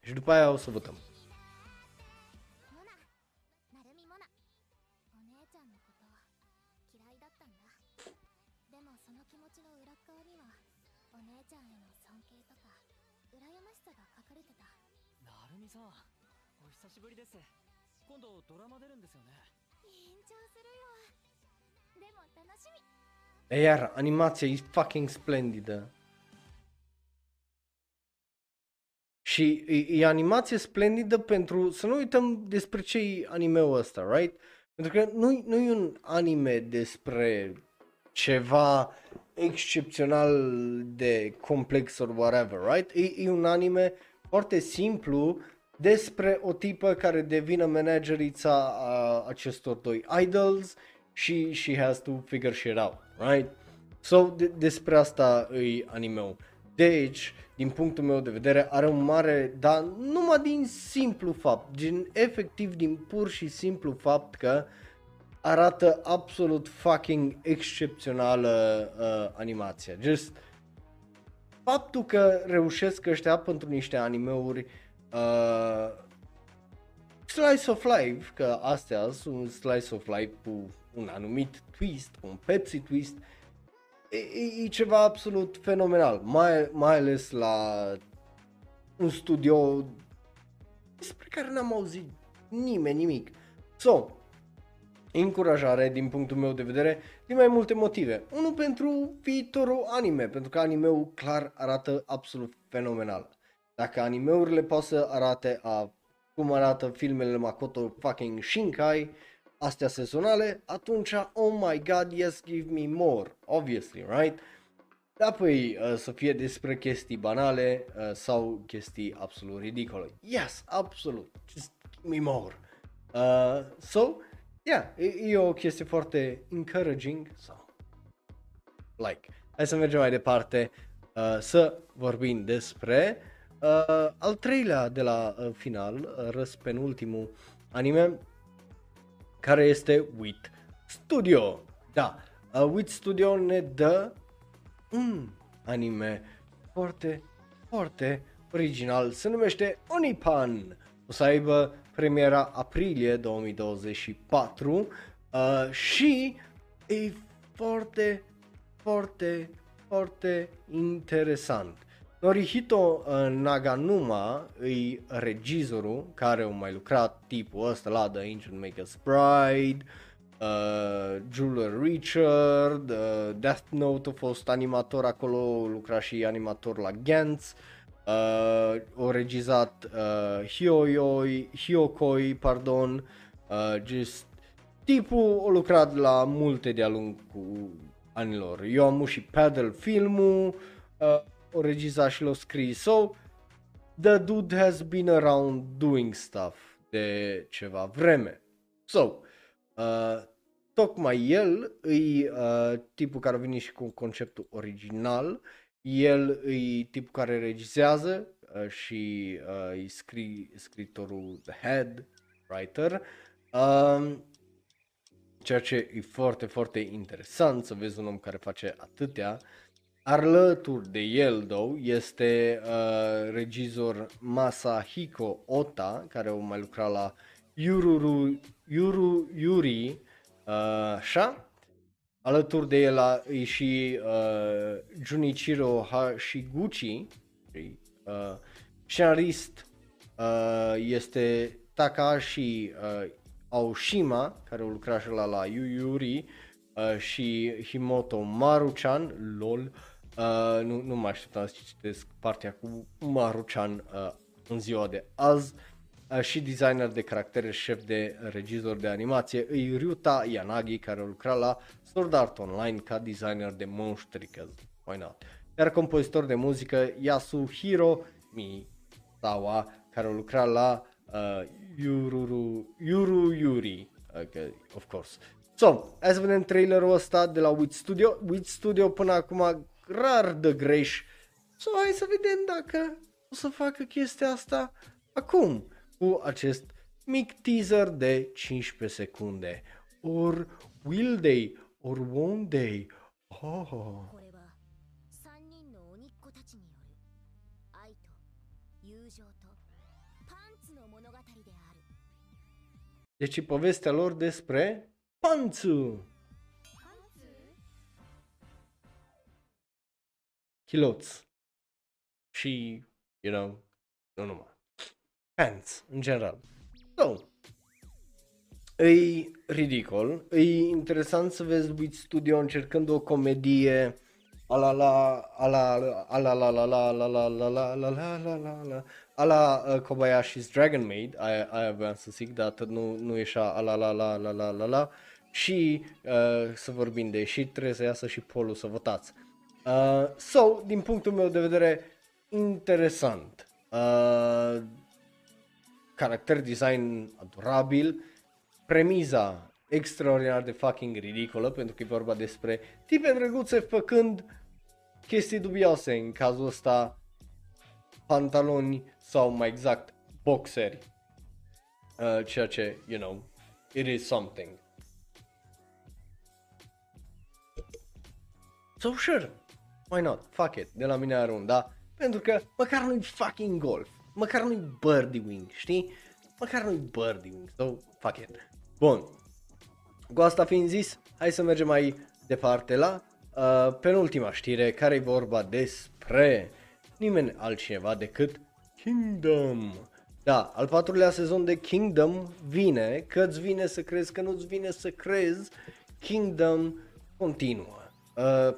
și după aia o să votăm. みさん、お久しぶりです。今度ドラマ出るんですよね。緊張するよ。でも楽しみ。Iar animația e fucking splendidă. Și e animație splendidă pentru să nu uităm despre ce e anime-ul ăsta, right? Pentru că nu e un anime despre ceva excepțional de complex or whatever, right? E un anime foarte simplu despre o tipă care devine managerița a acestor doi idols și she has to figure shit out, right? So, despre asta e anime-ul. Deci, din punctul meu de vedere, are un mare, dar numai din simplu fapt, din efectiv, din pur și simplu fapt că arată absolut fucking excepțională animația. Just faptul că reușesc ăștia pentru niște anime-uri slice of life, că astea sunt slice of life cu un anumit twist, cu un Pepsi twist, e ceva absolut fenomenal, mai ales la un studio despre care n-am auzit nimeni nimic. So, încurajare din punctul meu de vedere din mai multe motive. Unul, pentru viitorul anime, pentru că anime-ul clar arată absolut fenomenal. Dacă anime-urile pot să arate cum arată filmele Makoto fucking Shinkai, astea sezonale, atunci, oh my god, yes, give me more, obviously, right? Dar păi să fie despre chestii banale sau chestii absolut ridicole. Yes, absolut, just give me more. So, yeah, e o chestie foarte encouraging, so, like. Hai să mergem mai departe să vorbim despre al treilea de la final, răspenultimul anime, care este WIT Studio. Da, WIT Studio ne dă un anime foarte, foarte original, se numește Onipan. O să aibă premiera aprilie 2024 și e foarte, foarte, foarte interesant. Norihito Naganuma e regizorul care a mai lucrat tipul ăsta la The Ancient Maker's Bride, Jeweler Richard, Death Note, a fost animator acolo, lucra și animator la Gantz, a regizat Hyokoi, just tipul a lucrat la multe de-a lungul anilor. Eu am și Paddle filmul, o regizat și l-o scris. So, the dude has been around doing stuff de ceva vreme. So, tocmai el e tipul care a venit și cu conceptul original. El e tipul care regizează și e scriitorul, the head writer. Ceea ce e foarte, foarte interesant să vezi un om care face atâtea. Alături de el, though, este regizor Masahiko Ota, care a mai lucrat la Yuri, așa. Alături de el e și Junichiro Hashiguchi, scenarist este Takashi Aoshima, care a lucrat și la Yuri, și Himoto Maruchan, lol. Nu mă așteptam să citesc partea cu Maruchan în ziua de azi. Și designer de caractere, șef de regizor de animație e Ryuta Yanagi, care a lucrat la Sword Art Online ca designer de monștri, că why not? Iar compozitor de muzică Yasuhiro Misawa, care a lucrat la Yuri, okay, of course. So, hai să vedem trailerul ăsta de la WIT Studio. WIT Studio până acum rar dă greș. So, hai să vedem dacă o să facă chestia asta acum cu acest mic teaser de 15 secunde. Or will they? Or won't they? Oh. Deci e povestea lor despre Pantsu! Chiloți. Și, you know, nu numai. fans, în general. So, e ridicol, e interesant să vezi Wit Studio încercând o comedie ala Kobayashi's Dragon Maid, aia voiam să zic, dar atât nu ieșea ala. Și să vorbim de ieșit, trebuie să iasă și polul să votați. So, din punctul meu de vedere, interesant. Caracter design adorabil, premiza extraordinar de fucking ridicolă, pentru că e vorba despre tipe drăguțe făcând chestii dubioase, în cazul ăsta pantaloni sau mai exact boxeri, ceea ce, you know, it is something. So sure, why not, fuck it, de la mine are un da, pentru că măcar nu-i fucking golf, măcar nu-i birdie wing, știi? Măcar nu-i birdie wing, so fuck it. Bun, cu asta fiind zis, hai să mergem mai departe la penultima știre, care e vorba despre nimeni altcineva decât Kingdom. Da, al 4-lea sezon de Kingdom vine, că-ți vine să crezi, că nu-ți vine să crezi, Kingdom continuă.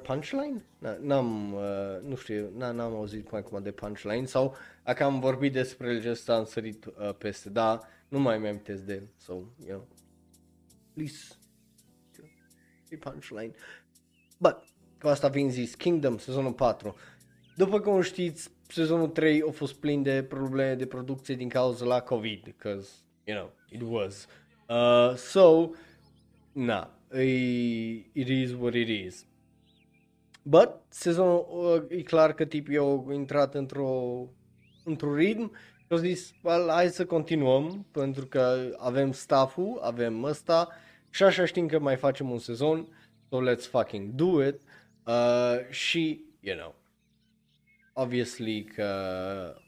Punchline? N-am auzit mai acum de punchline sau dacă am vorbit despre el, just am sărit peste, da, nu mai mi-am amintesc de el, so, you know, please, punchline. But, cu asta fiind zis, Kingdom, sezonul 4, după cum știți, sezonul 3 a fost plin de probleme de producție din cauza la COVID, because, you know, it was, so, na, it is what it is. But sezonul, e clar că tipii au intrat într-un ritm și au zis, well, hai să continuăm pentru că avem staff-ul, avem ăsta și așa știm că mai facem un sezon, so let's fucking do it. Și, you know, obviously că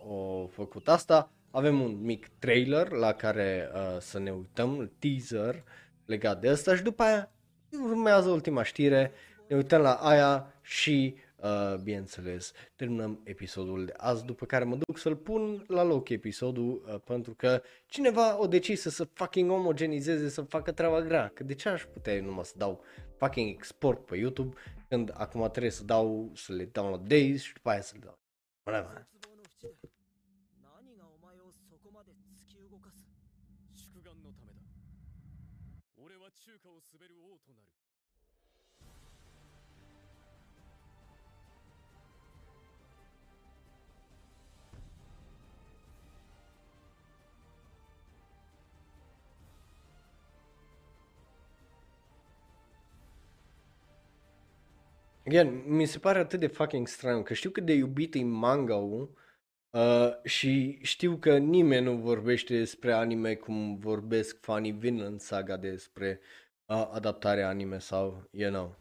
au făcut asta, avem un mic trailer la care să ne uităm, teaser legat de asta și după aia urmează ultima știre. Ne uităm la aia și, bineînțeles, terminăm episodul de azi, după care mă duc să-l pun la loc episodul, pentru că cineva o decis să fucking omogenizeze, să facă treaba grea, că de ce aș putea eu numai să dau fucking export pe YouTube, când acum trebuie să dau, să le downloadez și după aia să le dau. Bună. Again, mi se pare atât de fucking straniu, că știu cât de iubit e manga-ul și știu că nimeni nu vorbește despre anime cum vorbesc fanii Vinland Saga despre adaptarea anime sau, you know.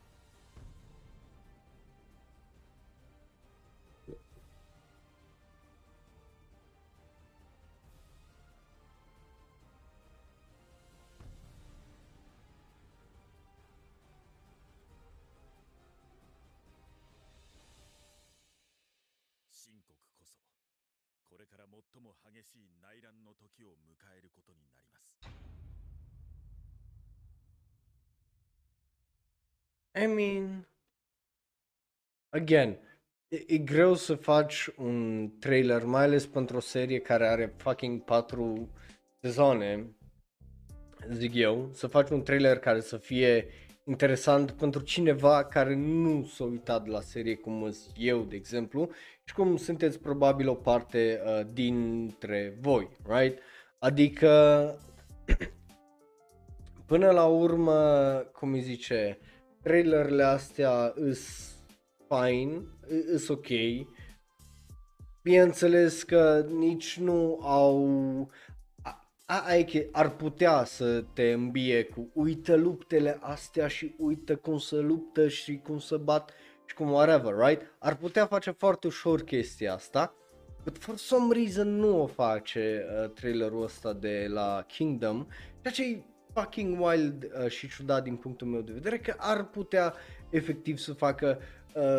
I mean, again, e greu să faci un trailer, mai ales pentru o serie care are fucking 4 sezoane, zic eu, să faci un trailer care să fie interesant pentru cineva care nu s-a uitat la serie cum sunt eu, de exemplu, și cum sunteți probabil o parte dintre voi, right? Adică, până la urmă, cum îi zice, trailerele astea is fine, is ok, bineînțeles că nici nu au, ar putea să te îmbie cu uită luptele astea și uită cum se luptă și cum se bat și cum whatever, right? Ar putea face foarte ușor chestia asta, but for some reason nu o face trailerul ăsta de la Kingdom, ceea ce fucking wild și ciudat din punctul meu de vedere, că ar putea efectiv să facă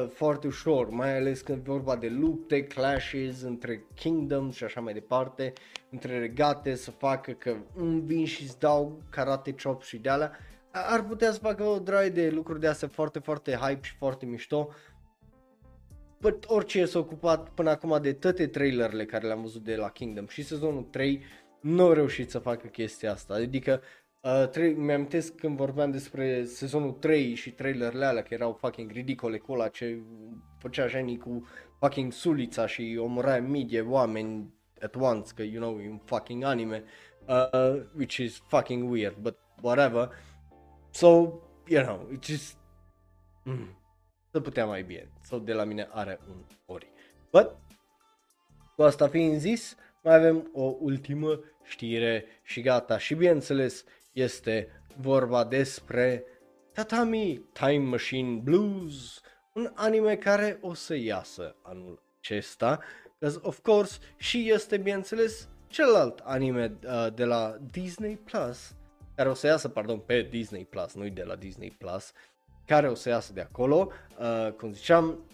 foarte ușor, mai ales când e vorba de lupte, clashes între kingdoms și așa mai departe, între regate, să facă că îmi vin și îți dau karate chop și de alea. Ar putea să facă o draie de lucruri de astea foarte, foarte hype și foarte mișto. But orice s-a ocupat până acum de toate trailerele care le-am văzut de la Kingdom și sezonul 3 nu au reușit să facă chestia asta. Adică mi-amintesc când vorbeam despre sezonul 3 și trailerele alea care erau fucking ridicole cu ăla ce făcea genii cu fucking sulița și omora mii de oameni at once, că you know, e un fucking anime, which is fucking weird, but whatever. So, you know, it's just, să putea mai bine, sau de la mine are un ori. But, cu asta fiind zis, mai avem o ultimă știre și gata. Și bineînțeles, este vorba despre Tatami Time Machine Blues, un anime care o să iasă anul acesta. Because, of course, și este, bineînțeles, celălalt anime de la Disney Plus, care o să iasă, pardon, pe Disney Plus, nu-i de la Disney Plus, care o să iasă de acolo, cum ziceam,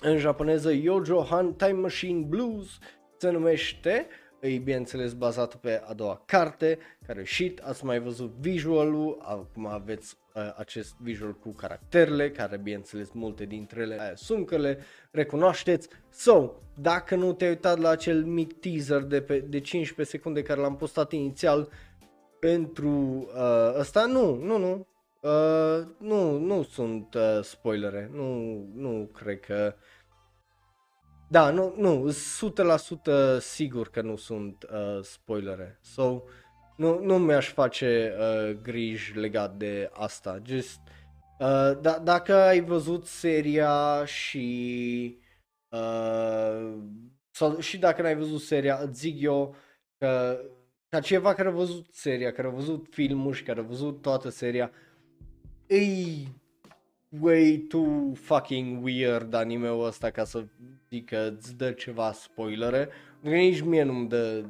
în japoneză Yo-Jo-Han Time Machine Blues se numește, e bineînțeles bazat pe a doua carte, care shit, ați mai văzut visualul, acum aveți acest visual cu caracterele, care bineînțeles multe dintre ele aia sunt că le recunoașteți. So, dacă nu te-ai uitat la acel mic teaser de 15 secunde care l-am postat inițial, pentru ăsta nu sunt spoilere, nu cred că, da, nu, 100% sigur că nu sunt spoilere, so, nu mi-aș face griji legat de asta, just, dacă ai văzut seria și, sau, și dacă n-ai văzut seria, îți zic eu că, ca cineva care a văzut seria, care a văzut filmul și care a văzut toată seria, e way too fucking weird anime-ul ăsta ca să zic că îți dă ceva spoilere. Nici mie nu-mi dă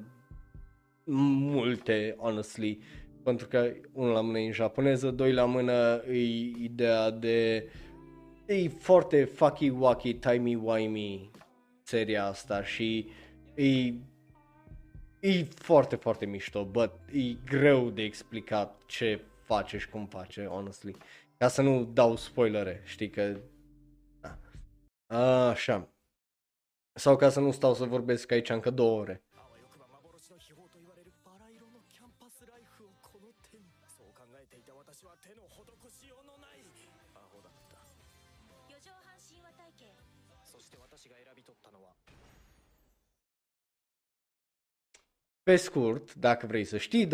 multe, honestly, pentru că unul la mână e în japoneză, doi la mână e ideea de... e foarte fucky-wacky, timey-wimey seria asta și e... e foarte, foarte mișto, but e greu de explicat ce face și cum face, honestly. Ca să nu dau spoilere, știi că... da. Așa. Sau ca să nu stau să vorbesc aici încă 2 ore. Pe scurt, dacă vrei să știi,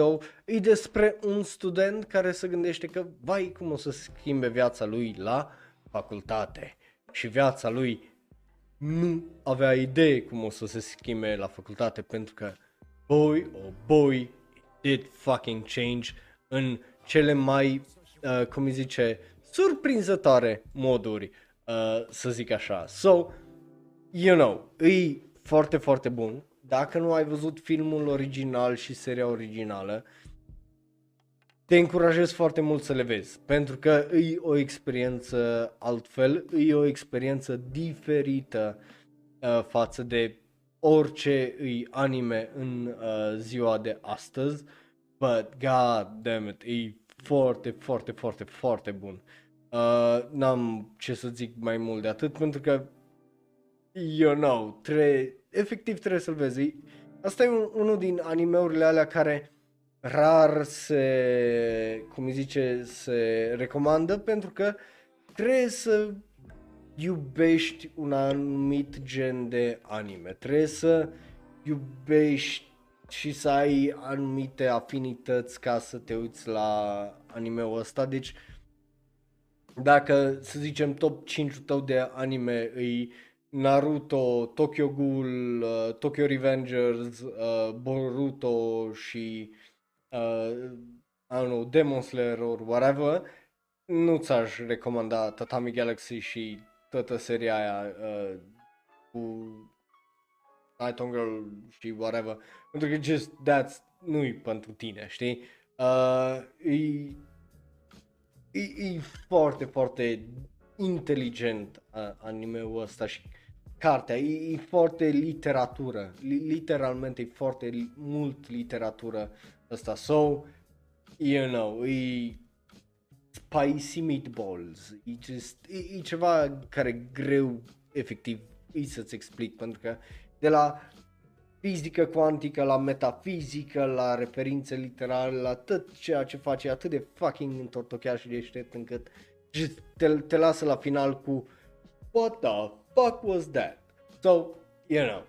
e despre un student care se gândește că, vai, cum o să schimbe viața lui la facultate. Și viața lui nu avea idee cum o să se schimbe la facultate, pentru că, boy, oh boy, did fucking change în cele mai, cum îi zice, surprinzătoare moduri, să zic așa. So, you know, e foarte, foarte bun. Dacă nu ai văzut filmul original și seria originală, te încurajez foarte mult să le vezi, pentru că e o experiență altfel, e o experiență diferită față de orice îi anime în ziua de astăzi, but god damn it, e foarte, foarte, foarte, foarte bun. N-am ce să zic mai mult de atât, pentru că, you know, efectiv trebuie să-l vezi. Asta e unul din anime-urile alea care rar se, cum îi zice, se recomandă, pentru că trebuie să iubești un anumit gen de anime. Trebuie să iubești și să ai anumite afinități ca să te uiți la anime-ul ăsta. Deci dacă, să zicem, top 5-ul tău de anime îi Naruto, Tokyo Ghoul, Tokyo Revengers, Boruto și I don't know, Demon Slayer or whatever, nu ți-aș recomanda Tatami Galaxy și toată seria aia cu Nightingale și whatever, pentru că just that's nu-i pentru tine, știi? E foarte, foarte inteligent anime-ul ăsta și cartea, e foarte literatură, literalmente e foarte mult literatură ăsta, so, you know, e spicy meatballs, e, just, e ceva care greu, efectiv, e să-ți explic, pentru că de la fizică cuantică la metafizică, la referințe literare, la tot ceea ce face, atât de fucking întortocheat și deștept încât te lasă la final cu what the fuck was that? So, you know,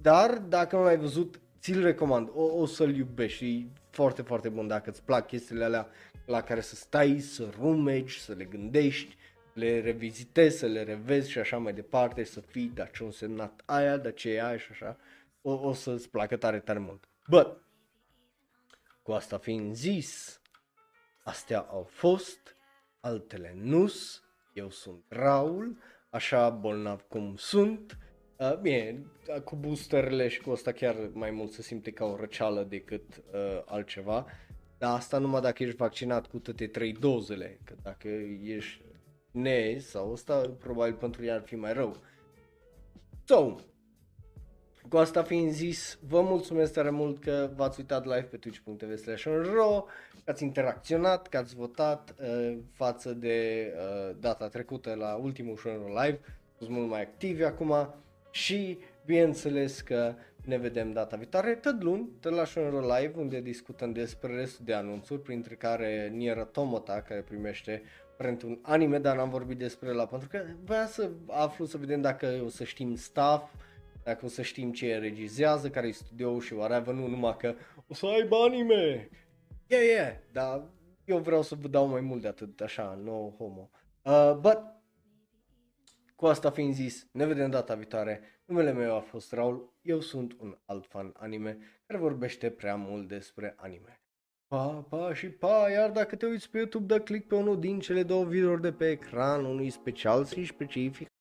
dar dacă nu l-ai văzut, ți-l recomand, o să-l iubești, e foarte, foarte bun dacă îți plac chestiile alea la care să stai, să rumegi, să le gândești, le revizitezi, să le revezi și așa mai departe, să fii, dar ce-a însemnat aia, dar ce e aia și așa, o să-ți placă tare, tare mult. But, cu asta fiind zis, astea au fost, altele nus, eu sunt Raul, așa bolnav cum sunt, bine, cu boosterele și cu asta chiar mai mult se simte ca o răceală decât altceva, dar asta numai dacă ești vaccinat cu toate 3 dozele, că dacă ești ne sau asta probabil pentru ea ar fi mai rău. So, cu asta fiind zis, vă mulțumesc tare mult că v-ați uitat live pe twitch.tv/shonenro, că ați interacționat, că ați votat față de data trecută la ultimul Shonenro Live, sunt mult mai activi acum și bineînțeles că ne vedem data viitoare, tot luni, tot la Shonenro Live, unde discutăm despre restul de anunțuri, printre care Nier Automata, care primește un anime, dar n-am vorbit despre ăla pentru că voiam să aflu, să vedem dacă o să știm staff, dacă o să știm ce regizează, care e studio și whatever, nu numai că o să aibă anime. Yeah, dar eu vreau să vă dau mai mult de atât, așa, no homo. But, cu asta fiind zis, ne vedem data viitoare. Numele meu a fost Raul, eu sunt un alt fan anime care vorbește prea mult despre anime. Pa și pa, iar dacă te uiți pe YouTube, da click pe unul din cele două videouri de pe ecran, unul special și specific